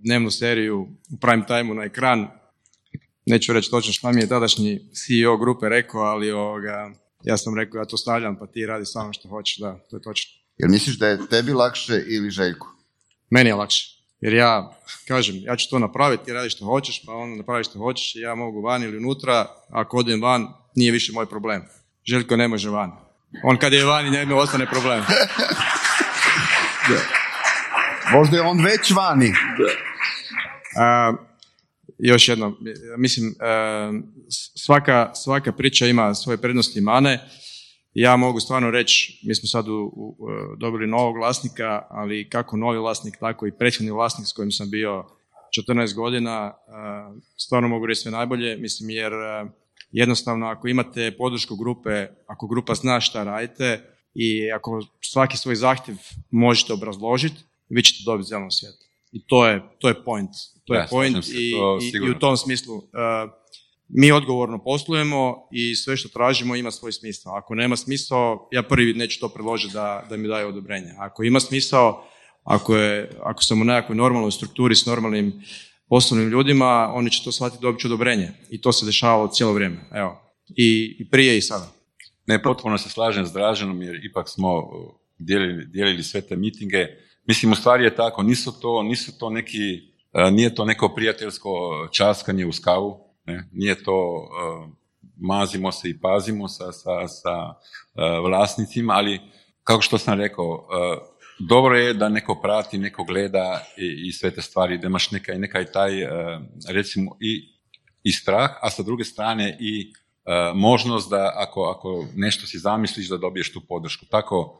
dnevnu seriju u prime time-u na ekran. Neću reći točno šta mi je tadašnji C E O grupe rekao, ali ovoga, ja sam rekao, ja to stavljam, pa ti radi samo što hoćeš, da, to je točno. Jer misliš da je tebi lakše ili Željku? Meni je lakše. Jer ja, kažem, ja ću to napraviti, ti radi što hoćeš, pa onda napravi što hoćeš, ja mogu van ili unutra, ako odem van, nije više moj problem. Željko ne može van. On kad je van i njemu ostane problem. Možda je on već vani. A, još jedno, mislim, a, svaka, svaka priča ima svoje prednosti i mane. Ja mogu stvarno reći, mi smo sad u, u, dobili novog vlasnika, ali kako novi vlasnik, tako i prethodni vlasnik s kojim sam bio četrnaest godina, stvarno mogu reći sve najbolje, mislim, jer jednostavno ako imate podršku grupe, ako grupa zna šta radite i ako svaki svoj zahtjev možete obrazložiti, vi ćete dobiti zeleno svjetlo. I to je, to je point. To je ja, point i, i, i u tom smislu... Uh, Mi odgovorno poslujemo i sve što tražimo ima svoj smisao. Ako nema smisao, ja prvi neću to predložiti da, da mi daje odobrenje. Ako ima smisao, ako, je, ako sam u nekakvoj normalnoj strukturi s normalnim poslovnim ljudima, oni će to shvatiti, dobit će odobrenje. I to se dešavalo cijelo vrijeme. Evo. I, i prije i sada. Ne, potpuno se slažem s Draženom jer ipak smo dijelili, dijelili sve te mitinge. Mislim, u stvari je tako. Nisu to, nisu to neki, nije to neko prijateljsko časkanje uz kavu. Ne, nije to uh, mazimo se i pazimo sa, sa, sa uh, vlasnicima, ali kako što sam rekao, uh, dobro je da neko prati, neko gleda i, i sve te stvari, da imaš nekaj, nekaj taj, uh, recimo, i, i strah, a sa druge strane i uh, možnost da ako, ako nešto si zamisliš da dobiješ tu podršku. Tako,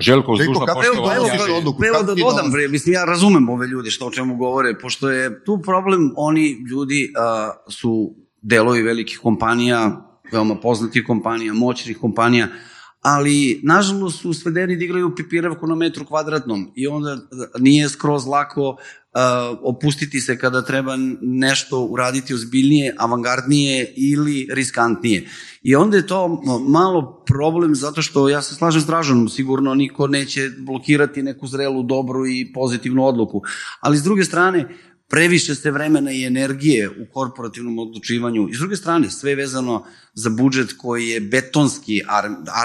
Željko, uzdužno poštovanje. Prema da dodam, pre, mislim, ja razumem ove ljudi što o čemu govore, pošto je tu problem, oni ljudi uh, su delovi velikih kompanija, veoma poznatih kompanija, moćnih kompanija, ali nažalost su svedeni da igraju pipiravku na metru kvadratnom i onda nije skroz lako uh, opustiti se kada treba nešto uraditi ozbiljnije, avangardnije ili riskantnije. I onda je to malo problem zato što ja se slažem s Draženom, sigurno niko neće blokirati neku zrelu, dobru i pozitivnu odluku. Ali s druge strane, previše ste vremena i energije u korporativnom odlučivanju. I s druge strane, sve je vezano za budžet koji je betonski,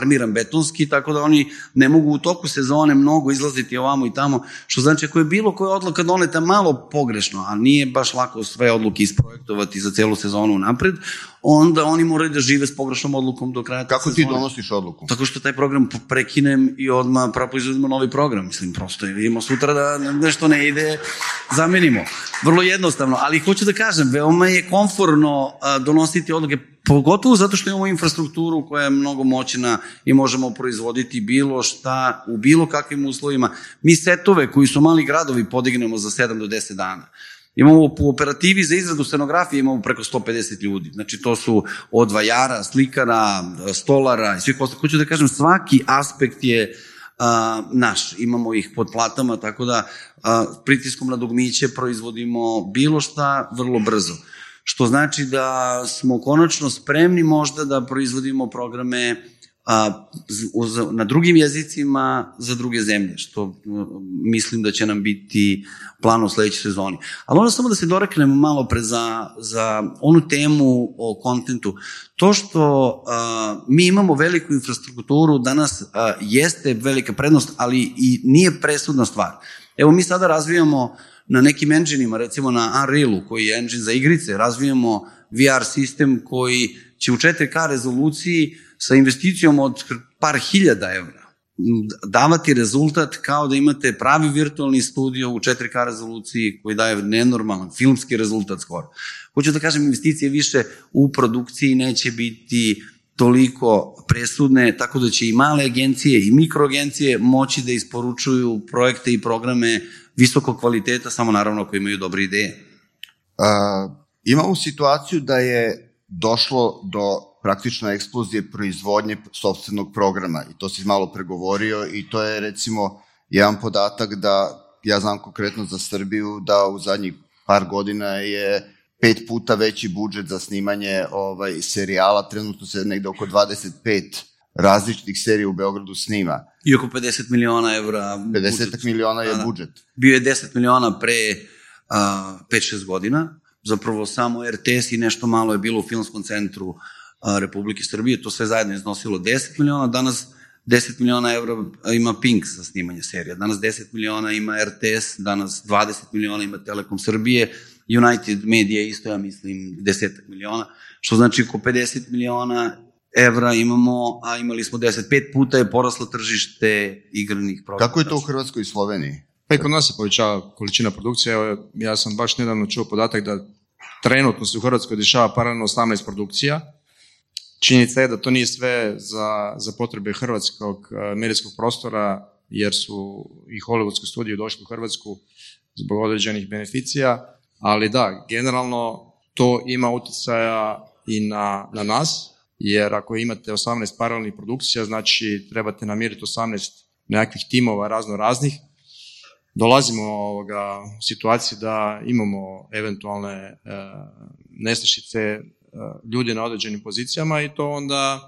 armiran betonski, tako da oni ne mogu u toku sezone mnogo izlaziti ovamo i tamo, što znači ako je bilo koja odluka doneta malo pogrešno, a nije baš lako sve odluke isprojektovati za celu sezonu napred, onda oni moraju da žive s pogrešnom odlukom do kraja. Kako sezone. Ti donosiš odluku? Tako što taj program prekinem i odmah proizvodimo novi program. Mislim, prosto je, vidimo sutra da nešto ne ide, zamenimo. Vrlo jednostavno, ali hoću da kažem, veoma je komforno donositi odluke, pogotovo zato što imamo infrastrukturu koja je mnogo moćna i možemo proizvoditi bilo šta u bilo kakvim uslovima. Mi setove koji su mali gradovi podignemo za sedam do deset dana. Imamo po operativi za izradu scenografije, imamo preko sto pedeset ljudi. Znači to su od vajara, slikara, stolara i svih ostalih. Hoću da kažem, svaki aspekt je Uh, naš, imamo ih pod platama, tako da uh, pritiskom na dugmiće proizvodimo bilo šta vrlo brzo. Što znači da smo konačno spremni možda da proizvodimo programe uh, na drugim jezicima za druge zemlje, što uh, mislim da će nam biti plan u sledećoj sezoni. Ali onda samo da se doreknemo malo pre za, za onu temu o kontentu. To što uh, mi imamo veliku infrastrukturu danas uh, jeste velika prednost, ali i nije presudna stvar. Evo mi sada razvijamo na nekim enđinima, recimo na Unrealu, koji je enđin za igrice, razvijamo V R sistem koji će u četiri ka rezoluciji sa investicijom od par hiljada evra davati rezultat kao da imate pravi virtualni studio u četiri ka rezoluciji koji daje nenormalan filmski rezultat skoro. Hoću da kažem, investicije više u produkciji neće biti toliko presudne, tako da će i male agencije i mikroagencije moći da isporučuju projekte i programe visokog kvaliteta, samo naravno ako imaju dobre ideje. A, imamo situaciju da je došlo do praktično eksplozije proizvodnje sopstvenog programa i to si malo pregovorio i to je recimo jedan podatak da ja znam konkretno za Srbiju da u zadnjih par godina je pet puta veći budžet za snimanje ovaj, serijala, trenutno se negde oko dvadeset pet različitih serija u Beogradu snima. I oko pedeset miliona evra pedeset budžet. Miliona je budžet. Bio je deset miliona pre a, pet šest godina, zapravo samo R T S i nešto malo je bilo u Filmskom centru a, Republike Srbije, to sve zajedno iznosilo deset miliona, danas deset miliona evra ima Pink za snimanje serija, danas deset miliona ima R T S, danas dvadeset miliona ima Telekom Srbije, United Media isto, ja mislim, desetak miliona, što znači oko pedeset miliona evra imamo, a imali smo deset, pet puta je poraslo tržište igranih programa. Kako je to u Hrvatskoj i Sloveniji? Pa i kod nas se povećava količina produkcije, evo ja sam baš nedavno čuo podatak da trenutno se u Hrvatskoj dešava paralelno osamnaest produkcija. Činjenica je da to nije sve za, za potrebe hrvatskog medijskog prostora, jer su i hollywoodski studiji došli u Hrvatsku zbog određenih beneficija, ali da, generalno to ima utjecaja i na, na nas, jer ako imate osamnaest paralelnih produkcija, znači trebate namiriti osamnaest nekakvih timova razno raznih. Dolazimo ovoga, u situaciju da imamo eventualne e, nestašice e, ljudi na određenim pozicijama i to onda,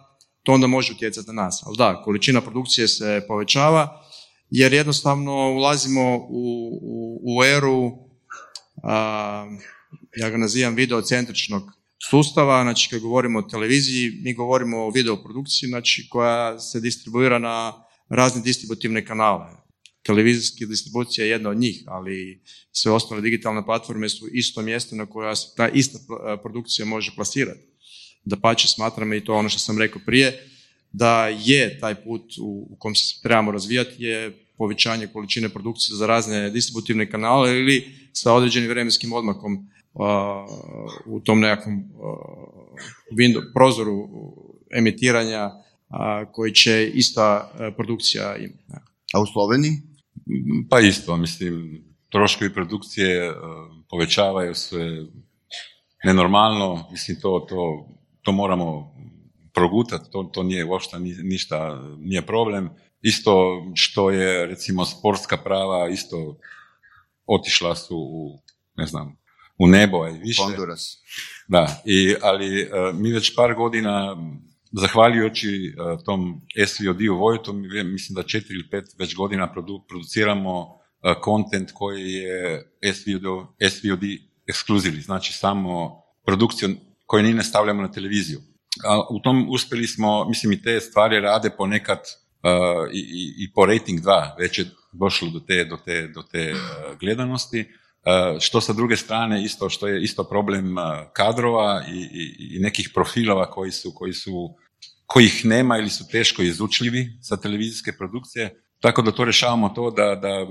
to onda može utjecati na nas. Ali da, količina produkcije se povećava, jer jednostavno ulazimo u, u, u eru A, ja ga nazivam videocentričnog sustava, znači kad govorimo o televiziji, mi govorimo o videoprodukciji, znači koja se distribuira na razne distributivne kanale. Televizijska distribucija je jedna od njih, ali sve ostale digitalne platforme su isto mjesto na koja se ta ista produkcija može plasirati. Dapače, smatram i to ono što sam rekao prije, da je taj put u kom se trebamo razvijati je povećanje količine produkcije za razne distributivne kanale ili sa određenim vremenskim odmakom a, u tom nekakvom a, window, prozoru emitiranja a, koji će ista produkcija imati. A u Sloveniji? Pa isto, mislim, troškovi produkcije povećavaju se nenormalno, mislim, to, to, to moramo progutati, to, to nije uopšte ništa, nije problem. Isto što je, recimo, sportska prava isto otišla su u, ne znam, u nebo i više. Honduras. Da, i, ali uh, mi već par godina, zahvaljujući uh, tom S V O D-u Voju, mi mislim da četiri ili pet već godina produ, produciramo kontent uh, koji je S V O D ekskluzivni, znači samo produkciju koju ni ne stavljamo na televiziju. A u tom uspjeli smo, mislim i te stvari rade ponekad, Uh, i, i, i po rating dva već je došlo do te, do te, do te uh, gledanosti, uh, što sa druge strane isto što je isto problem uh, kadrova i, i, i nekih profilova koji su, koji su, kojih nema ili su teško izučljivi sa televizijske produkcije, tako da to rješavamo to da, da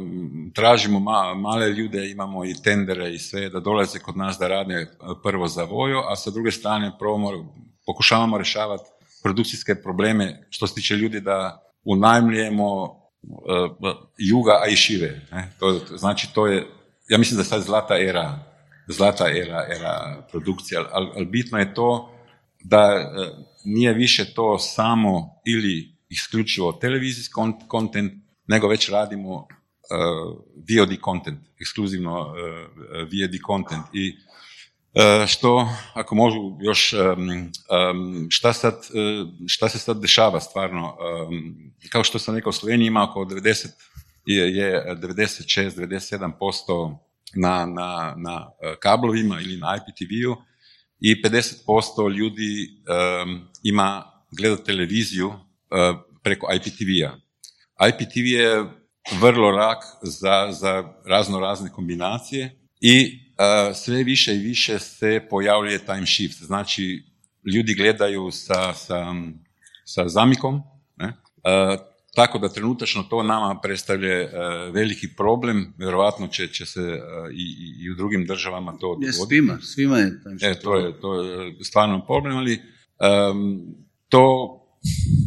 tražimo ma, male ljude, imamo i tendere i sve, da dolaze kod nas da rade prvo za Vojo, a sa druge strane promo, pokušavamo rješavati produkcijske probleme što se tiče ljudi da unajmljujemo uh, juga, a i šire. Ne? To, to, znači, to je, ja mislim da je sad zlata era, zlata era, era produkcije, ali al bitno je to da uh, nije više to samo ili isključivo televizijski kontent, nego već radimo uh, V O D kontent, ekskluzivno uh, V O D kontent. I uh, što, ako mogu još, um, um, šta, sad, uh, šta se sad dešava stvarno, um, kao što sam rekao, Slovenija ima oko devedeset, je, je devedeset šest do devedeset sedam posto na, na, na kablovima ili na I P T V-u i pedeset posto ljudi um, ima gleda televiziju uh, preko I P T V-a. I P T V je vrlo rak za, za razno razne kombinacije i uh, sve više i više se pojavljuje time shift. Znači, ljudi gledaju sa, sa, sa zamikom, ne? Uh, tako da trenutačno to nama predstavlja uh, veliki problem, vjerojatno će, će se uh, i, i u drugim državama to dogoditi. Ja, svima, svima je. E, to je, to je stvarno problem, ali um, to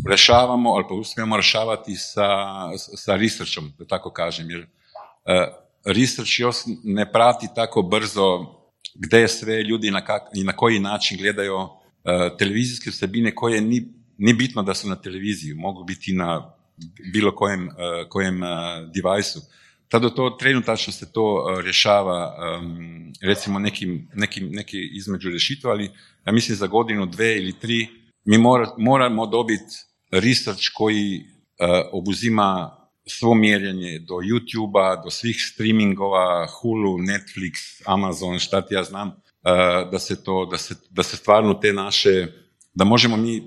rešavamo, ali pa uspijemo rešavati sa, sa researchom, da tako kažem, jer uh, research još ne prati tako brzo gde sve ljudi na kak, i na koji način gledaju uh, televizijske vsebine koje ni, ni bitno da su na televiziji, mogu biti na bilo kojem, uh, kojem uh, devajsu. Tada to trenutačno se to uh, rješava, um, recimo nekim, nekim, neki između rešitva, ali ja mislim za godinu, dve ili tri mi mora, moramo dobiti research koji uh, obuzima svo mjerjenje do YouTube-a, do svih streamingova, Hulu, Netflix, Amazon, šta ti ja znam, uh, da se to, da se, da se stvarno te naše, da možemo mi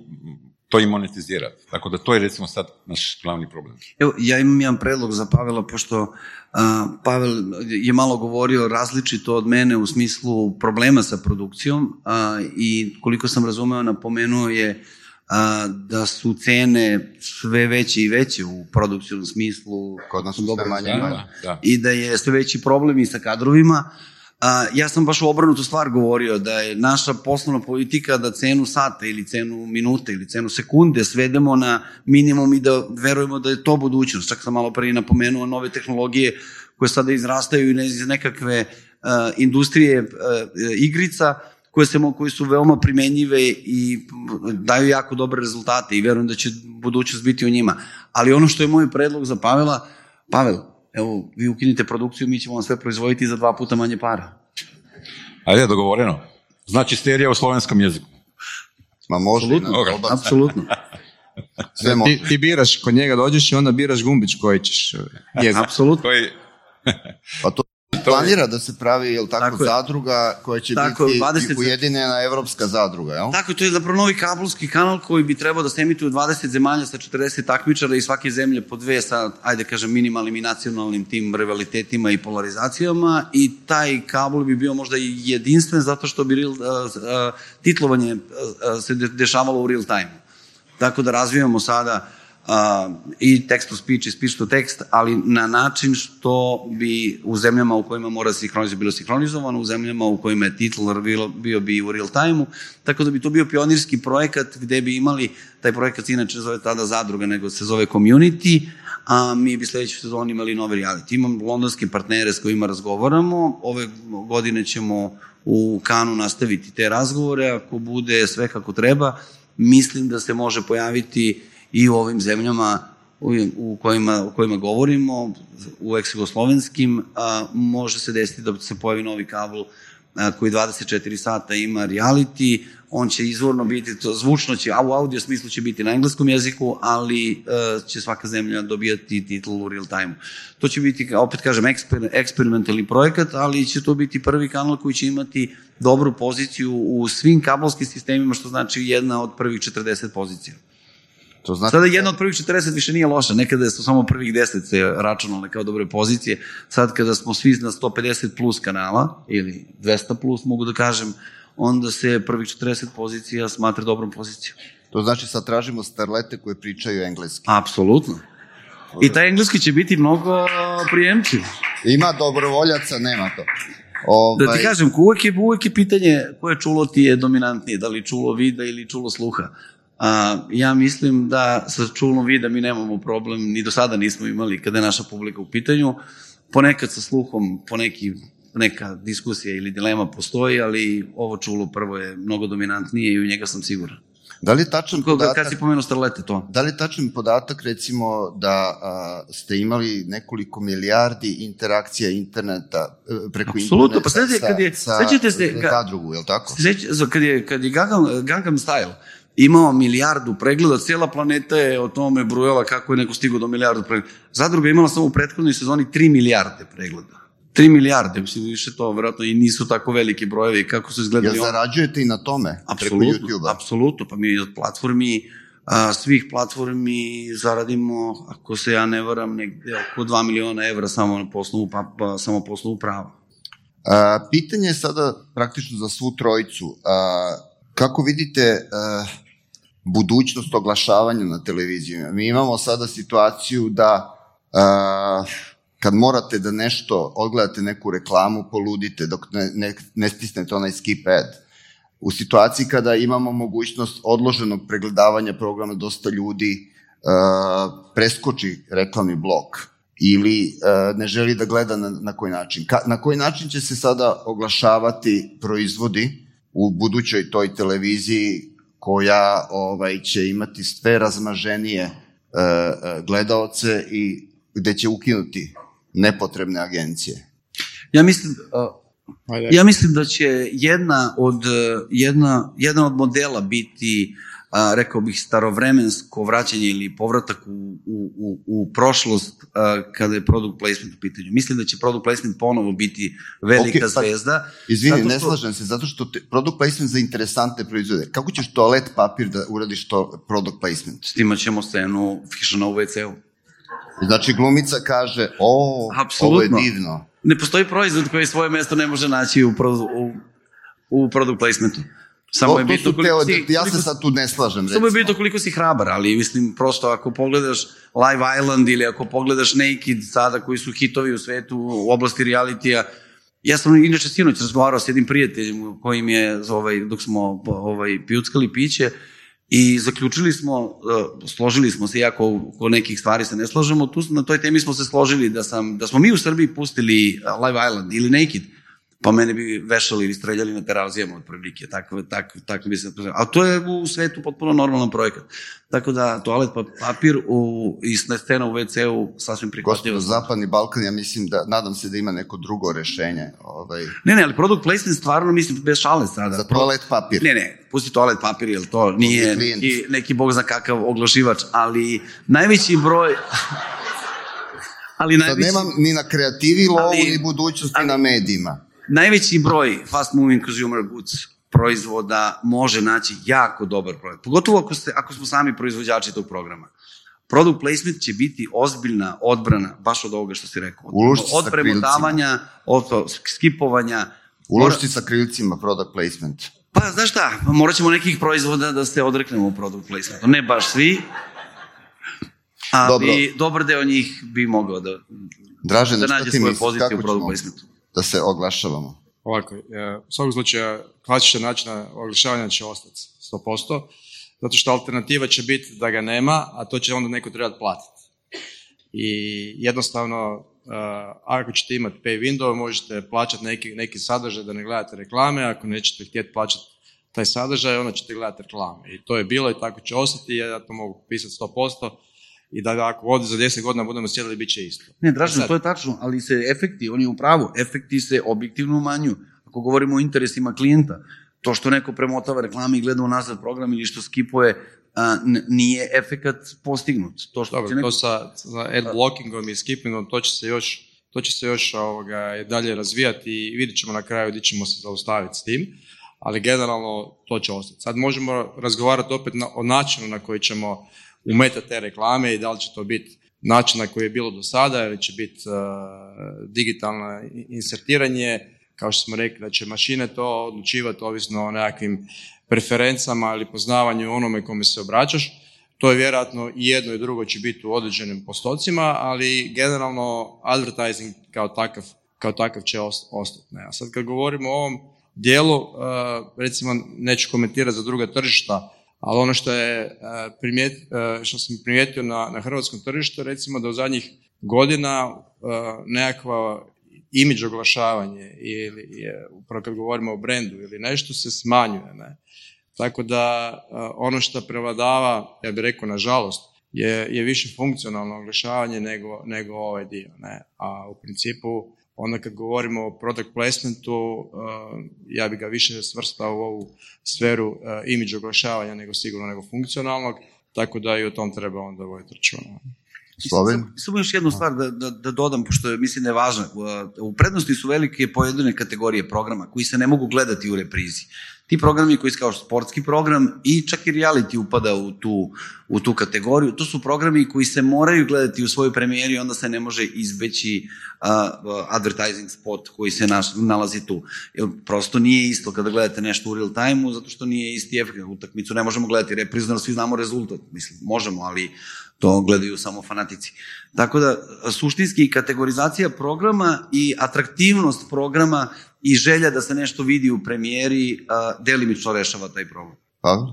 to i monetizirati. Tako da to je recimo sad naš glavni problem. Evo, ja imam jedan predlog za Pavela, pošto uh, Pavel je malo govorio različito od mene u smislu problema sa produkcijom uh, i koliko sam razumeo, napomenuo je uh, da su cene sve veće i veće u produkcijnom smislu. Kod nas su sve manje. Da, da. I da je sve veći problem i sa kadrovima. A, ja sam baš u obrnutu stvar govorio, da je naša poslovna politika da cenu sata ili cenu minute ili cenu sekunde svedemo na minimum i da verujemo da je to budućnost. Čak sam malo prije napomenuo nove tehnologije koje sada izrastaju iz nekakve a, industrije a, igrica koje, se, koje su veoma primenjive i daju jako dobre rezultate i verujem da će budućnost biti u njima. Ali ono što je moj predlog za Pavela, Pavel, evo, vi ukinite produkciju, mi ćemo vam sve proizvoditi za dva puta manje para. Ajde, dogovoreno. Znači, sterija u slovenskom jeziku. Ma možda i na dobac. Apsolutno. Sve može. Ti, ti biraš, kod njega dođeš i onda biraš gumbić koji ćeš jezik. Apsolutno. Koji... Pa to planira da se pravi, jel tako, tako zadruga koja će tako, biti dvadeset... ujedinjena evropska zadruga, jel? Tako, to je zapravo novi kablovski kanal koji bi trebao da se emituje u dvadeset zemalja sa četrdeset takmičara i svake zemlje po dve sa, ajde kažem, minimalnim i nacionalnim tim rivalitetima i polarizacijama, i taj kabel bi bio možda i jedinstven zato što bi real, uh, uh, titlovanje uh, se de- dešavalo u real time. Tako da razvijamo sada Uh, i text to speech i speech to text, ali na način što bi u zemljama u kojima mora sinhronizovati bilo sinhronizovano, u zemljama u kojima je titl bio bi u real time-u, tako da bi to bio pionirski projekat gde bi imali, taj projekat inače zove tada zadruga, nego se zove community, a mi bi sledeću sezonu imali nove reality. Imam londonske partnere s kojima razgovaramo, ove godine ćemo u Kanu nastaviti te razgovore, ako bude sve kako treba, mislim da se može pojaviti i u ovim zemljama u kojima, u kojima govorimo, u ex-jugoslovenskim, a, može se desiti da se pojavi novi kabel a, koji dvadeset četiri sata ima reality, on će izvorno biti, to, zvučno će, a u audio smislu će biti na engleskom jeziku, ali a, će svaka zemlja dobijati titl u real time. To će biti, opet kažem, eksper, eksperimentalni projekat, ali će to biti prvi kanal koji će imati dobru poziciju u svim kablovskim sistemima, što znači jedna od prvih četrdeset pozicija. To znači... Sada jedna od prvih četrdeset više nije loša, nekada su samo prvih deset se računale kao dobre pozicije, sad kada smo svi na sto pedeset plus kanala, ili dvesta plus mogu da kažem, onda se prvih četrdeset pozicija smatra dobrom pozicijom. To znači sad tražimo starlete koje pričaju engleski. Apsolutno. I taj engleski će biti mnogo prijemčiv. Ima dobrovoljaca, nema to. Ovaj... Da ti kažem, uvek je, uvek je pitanje koje čulo ti je dominantnije, da li čulo vida ili čulo sluha. A, ja mislim da sa čulom vida mi nemamo problem, ni do sada nismo imali kada je naša publika u pitanju. Ponekad sa sluhom, poneki, neka diskusija ili dilema postoji, ali ovo čulo prvo je mnogo dominantnije i u njega sam siguran. Da li je tačan podatak, kad si pomenuo starlete to? Da li je tačan podatak, recimo, da a, ste imali nekoliko milijardi interakcija interneta, preko Absolutno. interneta pa sa, kad je, sa se, ka, zadrugu, je li tako? Sećate, kad je, kad je Gangnam, Gangnam Style imao milijardu pregleda, cijela planeta je o tome brujala kako je neko stigao do milijardu pregleda. Zadruga je imala samo u prethodnoj sezoni tri milijarde pregleda. Tri milijarde, mislim, više to, vjerojatno, i nisu tako veliki brojevi kako su izgledali. Jel zarađujete i na tome? Apsolutno, apsolutno, pa mi od platformi, a, svih platformi zaradimo, ako se ja ne varam, negde oko dva miliona evra samo na poslovu, pa, pa, samo poslovu prava. A, pitanje je sada praktično za svu trojicu. A, kako vidite... A, budućnost oglašavanja na televiziji. Mi imamo sada situaciju da uh, kad morate da nešto, odgledate neku reklamu, poludite dok ne, ne, ne stisnete onaj skip ad. u situaciji kada imamo mogućnost odloženog pregledavanja programa, dosta ljudi uh, preskoči reklamni blok ili uh, ne želi da gleda na, na koji način. Ka, na koji način će se sada oglašavati proizvodi u budućoj toj televiziji koja ovaj, će imati sve razmaženije uh, gledaoce i gde će ukinuti nepotrebne agencije? Ja mislim... Uh... Ja mislim da će jedna od, jedna, jedan od modela biti, a, rekao bih, starovremensko vraćanje ili povratak u, u, u prošlost a, kada je product placement u pitanju. Mislim da će product placement ponovo biti velika okay, zvezda. Pa, izvini, što... ne slažem se, zato što te, product placement za interesantne proizvode. Kako ćeš toalet papir da uradiš to product placement? Stimat ćemo scenu fišana u ve ce u. Znači, glumica kaže, o, Absolutno. Ovo je divno. Ne postoji proizvod koji svoje mesto ne može naći u, pro, u, u product placementu. Samo to, je bitno koliko si... Ja se sad tu ne slažem. Samo je bitno koliko si hrabar, ali mislim, prosto ako pogledaš Live Island ili ako pogledaš Naked sada koji su hitovi u svetu u oblasti realitija, ja sam inače sinoć razgovarao s jednim prijateljem kojim je, ovaj, dok smo ovaj, pijuckali piće, i zaključili smo, složili smo se, iako oko nekih stvari se ne slažemo, tu na toj temi smo se složili da, sam, da smo mi u Srbiji pustili Live Island ili Naked, pa mene bi vešali ili streljali na terazijama od prilike, tako, tako, tako bi se... A to je u svetu potpuno normalan projekat. Tako da toalet papir u, i scena u ve ce u sasvim prihvatljivo. Gospodo, Zapadni Balkan, ja mislim da, nadam se da ima neko drugo rešenje. Ovaj... Ne, ne, ali product placement stvarno, mislim, bez šale sada. Za toalet papir. Ne, ne, pusti toalet papir, jer to nije neki, neki bog zna kakav oglašivač, ali najveći broj... ali najveći... Sad nemam ni na kreativi lovu, ni budućnosti ali... na medijima. Najveći broj fast moving consumer goods proizvoda može naći jako dobar projekt. Pogotovo ako, ste, ako smo sami proizvođači tog programa. Product placement će biti ozbiljna odbrana, baš od ovoga što si rekao. Ulošti od sa premotavanja, od skipovanja. Ulošti mora... sa krilcima product placement. Pa, znaš šta, morat ćemo nekih proizvoda da se odreknemo u product placementu. Ne baš svi, ali Dobro. dobar deo njih bi mogao da, Dražen, da nađe svoje pozicije u product placementu. Da se oglašavamo. Ovako, u svakom slučaju, klasičan način oglašavanja će ostati sto posto, zato što alternativa će biti da ga nema, a to će onda neko trebati platiti. I jednostavno, ako ćete imati pay window, možete plaćati neki, neki sadržaj da ne gledate reklame, ako nećete htjeti plaćati taj sadržaj, onda ćete gledati reklame. I to je bilo i tako će ostati, ja to mogu pisati sto posto, i da ako ovdje za deset godina budemo sjedili, bit će isto. Ne, Dražen, to je tačno, ali se efekti, on je u pravu, efekti se objektivno umanjuju. Ako govorimo o interesima klijenta, to što neko premotava reklame i gleda u nazad program ili što skipuje, a, n- nije efekat postignut. To što Dobar, neko... to sa, sa ad-blockingom i skippingom, to će se još, to će se još ovoga, dalje razvijati i vidit ćemo na kraju gdje ćemo se zaustaviti s tim, ali generalno to će ostati. Sad možemo razgovarati opet na, o načinu na koji ćemo umeta te reklame i da li će to biti način na koji je bilo do sada ili će biti uh, digitalno insertiranje, kao što smo rekli da će mašine to odlučivati ovisno o nekakvim preferencama ili poznavanju onome kome se obraćaš. To je vjerojatno i jedno i drugo će biti u određenim postocima, ali generalno advertising kao takav, kao takav će ostati. A sad kad govorimo o ovom dijelu, uh, recimo neću komentirati za druga tržišta, ali ono što, je primjet, što sam primijetio na, na hrvatskom tržištu, recimo da u zadnjih godina nekakva imidž oglašavanje, ili, upravo kad govorimo o brendu ili nešto, se smanjuje. Ne? Tako da ono što prevladava, ja bih rekao nažalost, je, je više funkcionalno oglašavanje nego, nego ovaj dio. Ne? A u principu, onda kad govorimo o product placementu, ja bih ga više svrstao u ovu sferu imidž oglašavanja nego sigurno nego funkcionalnog, tako da i o tom treba onda voditi računa. Samo još jednu stvar da, da, da dodam, pošto mislim da je važno. U prednosti su velike pojedine kategorije programa koji se ne mogu gledati u reprizi. Ti programi koji su kao sportski program i čak i reality upada u tu, u tu kategoriju, to su programi koji se moraju gledati u svojoj premijeri i onda se ne može izbeći uh, advertising spot koji se naš, nalazi tu. Jer prosto nije isto kada gledate nešto u real time-u, zato što nije isti efekt. Utakmicu ne možemo gledati reprizno, svi znamo rezultat. Mislim, možemo, ali to gledaju samo fanatici. Tako da, suštinski kategorizacija programa i atraktivnost programa i želja da se nešto vidi u premijeri uh, delimično rešava taj problem. Pavel?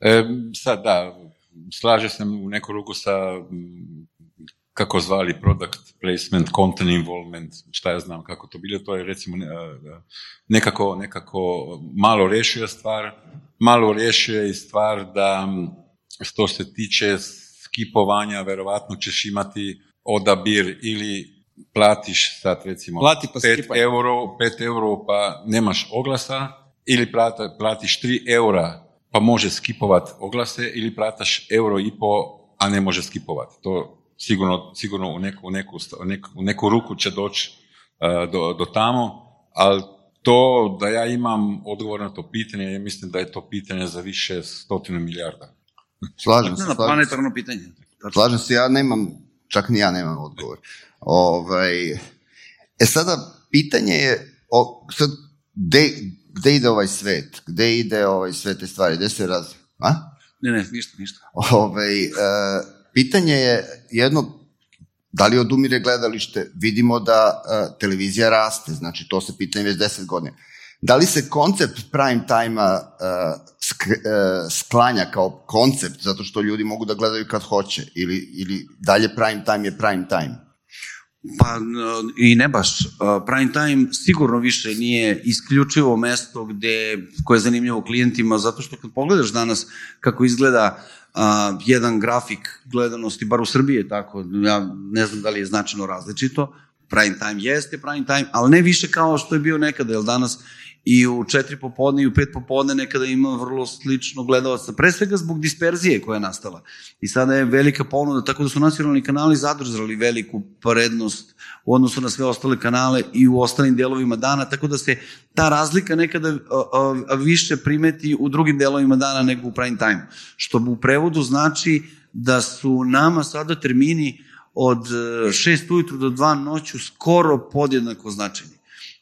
E, sad da, slaže se u neku ruku sa kako zvali product placement, content involvement, šta ja znam kako to bilo, to je recimo nekako, nekako malo rješuje stvar, malo rješuje i stvar da što se tiče skipovanja, verovatno ćeš imati odabir ili platiš sad recimo Plati pa pet euro, pet euro pa nemaš oglasa ili plata, platiš tri eura pa može skipovat oglase ili plataš euro i po, a ne može skipovat. To sigurno, sigurno u, neku, u, neku, u, neku, u neku ruku će doći uh, do, do tamo, ali to da ja imam odgovor na to pitanje, ja mislim da je to pitanje za više stotinu milijarda. Slažem se. Planetarno pitanje. Slažem se, ja nemam, čak ni ja nemam odgovor. Ovaj, e sada, pitanje je, o, sad, de, gde ide ovaj svet? Gde ide ovaj, sve te stvari? Gde se razvija? Ne, ne, ništa, ništa. Ovaj, e, pitanje je jedno, da li odumire gledalište? Vidimo da e, televizija raste, znači to se pitanje već deset godina. Da li se koncept prime time-a uh, sk, uh, sklanja kao koncept, zato što ljudi mogu da gledaju kad hoće, ili, ili dalje prime time je prime time? Pa i ne baš. Prime time sigurno više nije isključivo mesto gde, koje je zanimljivo klijentima, zato što kad pogledaš danas kako izgleda uh, jedan grafik gledanosti, bar u Srbiji je tako, ja ne znam da li je značajno različito, prime time jeste prime time, ali ne više kao što je bio nekada, jer danas i u četiri popodne i u pet popodne nekada ima vrlo slično gledalaca, pre svega zbog disperzije koja je nastala. I sada je velika ponuda, tako da su nacionalni kanali zadržali veliku prednost u odnosu na sve ostale kanale i u ostalim delovima dana, tako da se ta razlika nekada a, a, više primeti u drugim delovima dana nego u prime time. Što u prevodu znači da su nama sada termini od šest ujutru do dva noću skoro podjednako značajni.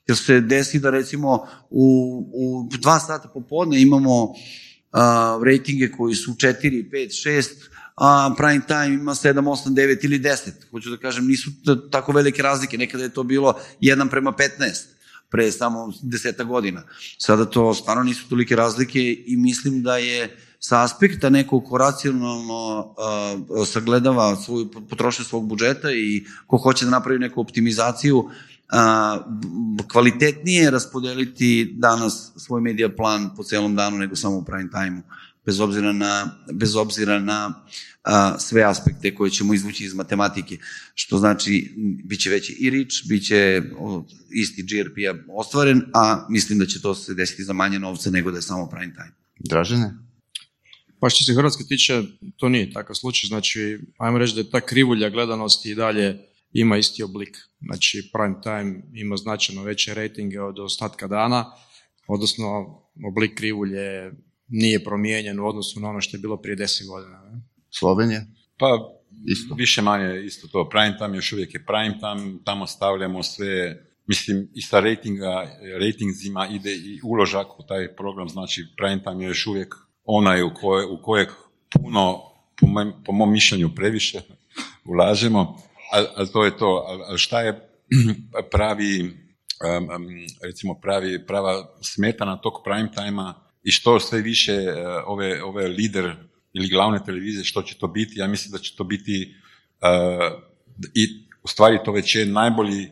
Jer se desi da recimo u, u dva sata popodne imamo uh, rejtinge koji su četiri, pet, šest, a prime time ima sedam, osam, devet ili deset. Hoću da kažem, nisu t- tako velike razlike. Nekada je to bilo jedan prema petnaest, pre samo deseta godina. Sada to stvarno nisu tolike razlike i mislim da je sa aspekta nekog ko racionalno uh, sagledava svoju potrošnju svog budžeta i ko hoće da napravi neku optimizaciju, uh, kvalitetnije raspodeliti danas svoj media plan po celom danu nego samo u prime time-u, bez obzira na, bez obzira na uh, sve aspekte koje ćemo izvući iz matematike, što znači bit će veći i reach, bit će uh, isti G R P-a ostvaren, a mislim da će to se desiti za manje novca nego da je samo prime time. Dražene? Pa što se Hrvatske tiče, to nije takav slučaj, znači, ajmo reći da je ta krivulja gledanosti i dalje ima isti oblik. Znači, prime time ima značajno veće rejtinge od ostatka dana, odnosno oblik krivulje nije promijenjen u odnosu na ono što je bilo prije deset godina. Ne? Slovenija? Pa, isto. Više manje isto to. Prime time još uvijek je prime time, tamo stavljamo sve, mislim, i sa rejtingzima ide i uložak u taj program, znači prime time je još uvijek onaj u, koje, u kojeg puno, po, moj, po mom mišljenju, previše ulažemo, ali to je to. Al, al šta je pravi, um, recimo pravi, prava smetana tog prime time-a i što sve više uh, ove, ove lider ili glavne televizije, što će to biti? Ja mislim da će to biti, uh, i u stvari to već je najbolji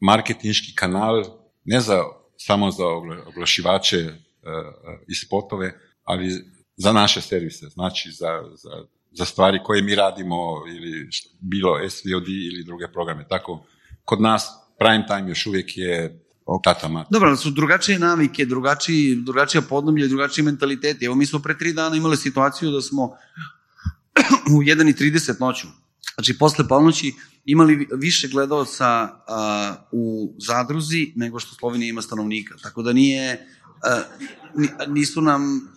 marketinški kanal, ne za, samo za oglašivače uh, i spotove, ali za naše servise, znači za, za, za stvari koje mi radimo ili što, bilo S V O D ili druge programe. Tako, kod nas prime time još uvijek je tata mata. Dobro, su drugačije navike, drugačiji, drugačija podneblja, drugačiji mentaliteti. Evo, mi smo pre tri dana imali situaciju da smo u jedan i trideset noću, znači posle polnoći, imali više gledaoca u Zadruzi nego što Slovenija ima stanovnika. Tako da nije, a, nisu nam...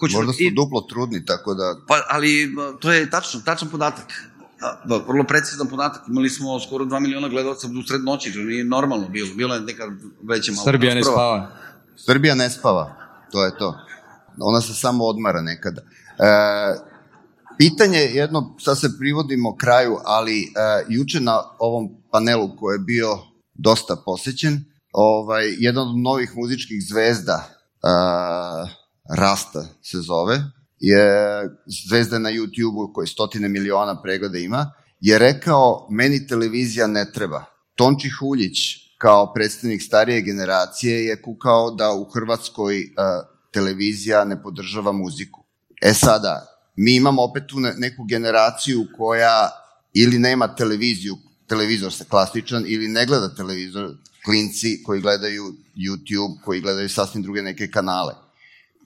Hoću, možda su i duplo trudni, tako da... Pa, ali to je tačno, tačan podatak. Vrlo precizan podatak. Imali smo skoro dva miliona gledalaca u sred noći, to nije normalno bilo. Bilo je neka veća malo... Srbija ne spava. Srbija ne spava, to je to. Ona se samo odmara nekada. E, pitanje jedno, sad se privodimo kraju, ali e, juče na ovom panelu koji je bio dosta posećen, ovaj, jedan od novih muzičkih zvezda, uh, Rasta se zove, je zvezda na YouTubeu koji stotine miliona pregleda ima, je rekao, meni televizija ne treba. Tonči Huljić, kao predstavnik starije generacije, je kukao da u Hrvatskoj uh, televizija ne podržava muziku. E sada, mi imamo opet tu neku generaciju koja ili nema televiziju, televizor se klasičan, ili ne gleda televizor, klinci koji gledaju YouTube, koji gledaju sasvim druge neke kanale.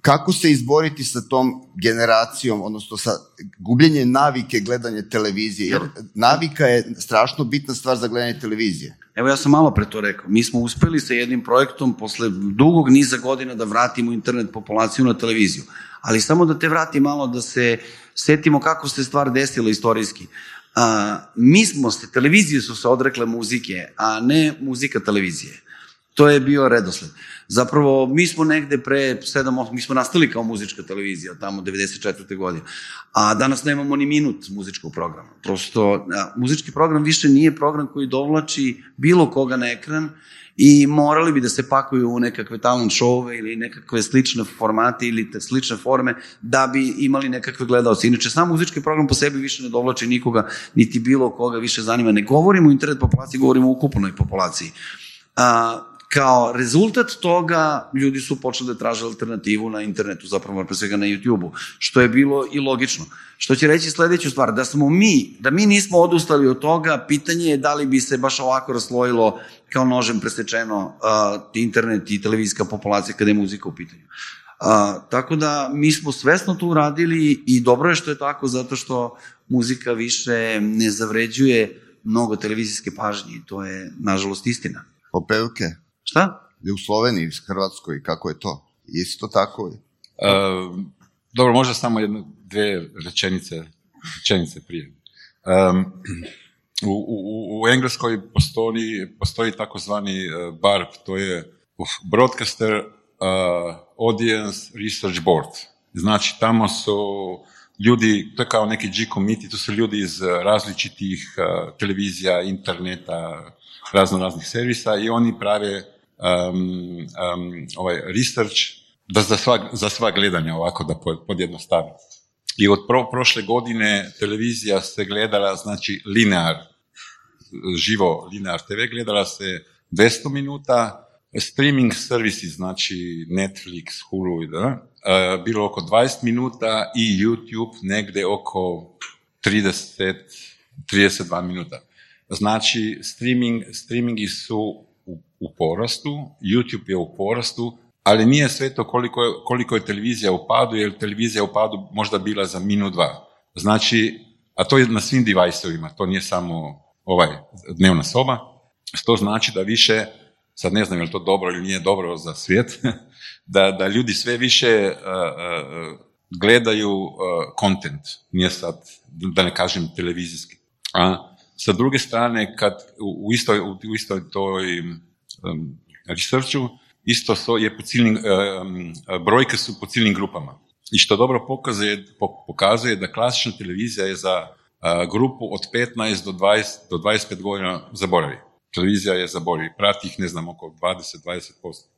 Kako se izboriti sa tom generacijom, odnosno sa gubljenjem navike gledanja televizije? Jer navika je strašno bitna stvar za gledanje televizije. Evo ja sam malo pre to rekao. Mi smo uspeli sa jednim projektom posle dugog niza godina da vratimo internet populaciju na televiziju. Ali samo da te vrati malo da se setimo kako se stvar desila istorijski. A, mi smo se, televizije su se odrekle muzike, a ne muzika televizije. To je bio redosled. Zapravo, mi smo negde pre sedam osam, mi smo nastali kao muzička televizija, tamo devedeset četvrte godine, a danas nemamo ni minut muzičkog programa. Prosto, muzički program više nije program koji dovlači bilo koga na ekran i morali bi da se pakuju u nekakve talent šove ili nekakve slične formate ili te slične forme da bi imali nekakve gledaoce. Inače, sam muzički program po sebi više ne dovlači nikoga, niti bilo koga više zanima. Ne govorimo o internet populaciji, govorimo o ukupnoj populaciji. A, Kao rezultat toga ljudi su počeli da traže alternativu na internetu, zapravo pre svega na YouTube-u, što je bilo i logično. Što će reći sledeću stvar, da smo mi, da mi nismo odustali od toga, pitanje je da li bi se baš ovako raslojilo kao nožem presečeno uh, internet i televizijska populacija kada je muzika u pitanju. Uh, tako da mi smo svesno to uradili i dobro je što je tako, zato što muzika više ne zavređuje mnogo televizijske pažnje i to je nažalost istina. Popevke. Šta? U Sloveniji, u Hrvatskoj, kako je to? Jesi to tako? E, dobro, možda samo jedno, dve rečenice, rečenice prije. Um, u, u, u Engleskoj postoji, postoji takozvani barb, to je Broadcaster uh, Audience Research Board. Znači, tamo su ljudi, to je kao neki G-committee, to su ljudi iz različitih uh, televizija, interneta, razno raznih servisa i oni prave um, um, ovaj research da za, sva, za sva gledanja ovako da podjednostavim. I od pro, prošle godine televizija se gledala, znači linear, živo linear te ve, gledala se dvesta minuta, streaming servisi, znači Netflix, Hulu i da, uh, bilo oko dvadeset minuta i YouTube negde oko trideset, trideset dva minuta. Znači, streaming, streamingi su u, u porastu, YouTube je u porastu, ali nije sve to koliko je, koliko je televizija u padu, jer televizija u padu možda bila za minut dva. Znači, a to je na svim devajsovima, to nije samo ovaj dnevna soba, što znači da više, sad ne znam je li to dobro ili nije dobro za svijet, da, da ljudi sve više uh, uh, gledaju kontent, uh, nije sad, da ne kažem, televizijski. A sa druge strane, kad u istoj, u istoj toj um, researchu, isto so je po ciljnim, um, brojke su po ciljnim grupama. I što dobro pokazuje, pokazuje da klasična televizija je za uh, grupu od petnaest do dvadeset, do dvadeset pet godina zaboravi. Televizija je zaboravi, prati ih, ne znam, oko dvadeset do dvadeset posto.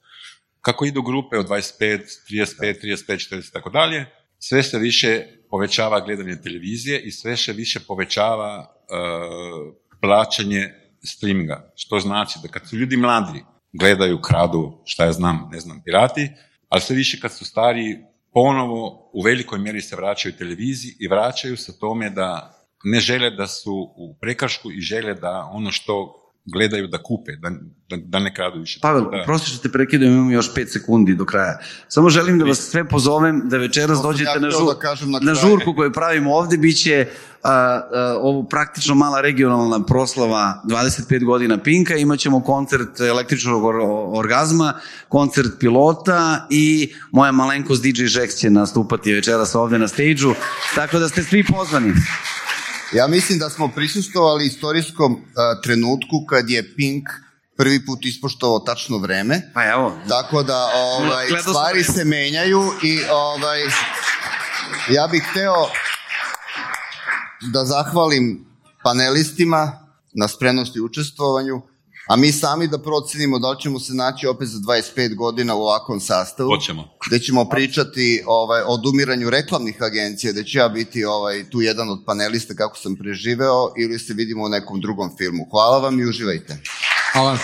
Kako idu grupe od dvadeset pet, trideset pet, trideset pet, četrdeset, tako dalje, sve se više povećava gledanje televizije i sve se više povećava Uh, plaćanje streaminga, što znači da kad su ljudi mladi gledaju, kradu, šta ja znam, ne znam, pirati, ali sve više kad su stariji, ponovo u velikoj mjeri se vraćaju televiziji i vraćaju se tome da ne žele da su u prekršku i žele da ono što gledaju da kupe, da, da, da ne kradu više. Pavel, da... prosti što te prekidam, imam još pet sekundi do kraja. Samo želim da vas sve pozovem da večeras to dođete ja na, žur, na, na žurku koju pravimo ovde, bit će a, a, ovo praktično mala regionalna proslava dvadeset pet godina Pinka, imat ćemo koncert električnog or, orgazma, koncert pilota i moja malenkost di džej Žeks će nastupati večeras ovde na stage-u, tako da ste svi pozvani. Ja mislim da smo prisustovali istorijskom uh, trenutku kad je Pink prvi put ispoštovao tačno vreme. Pa evo. Tako da ovaj, stvari se menjaju i ovaj, ja bih hteo da zahvalim panelistima na spremnosti i učestvovanju, a mi sami da procenimo da li ćemo se naći opet za dvadeset pet godina u ovakvom sastavu. Hoćemo. Gde ćemo pričati ovaj, o odumiranju reklamnih agencija, da ću ja biti ovaj, tu jedan od panelista kako sam preživeo ili se vidimo u nekom drugom filmu. Hvala vam i uživajte. Hvala.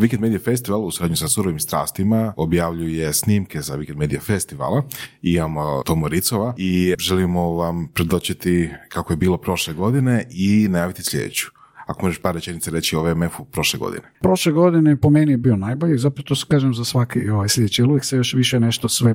Weekend Media Festival u saradnji sa Surovim strastima objavljuje snimke za Weekend Media Festivala. Imamo Tomu Ricova i želimo vam predočiti kako je bilo prošle godine i najaviti sljedeću. Ako možeš par rečenice reći o V M F-u prošle godine. Prošle godine po meni je bio najbolji, zapravo to se kažem za svaki ovaj sljedeći. Uvijek se još više nešto sve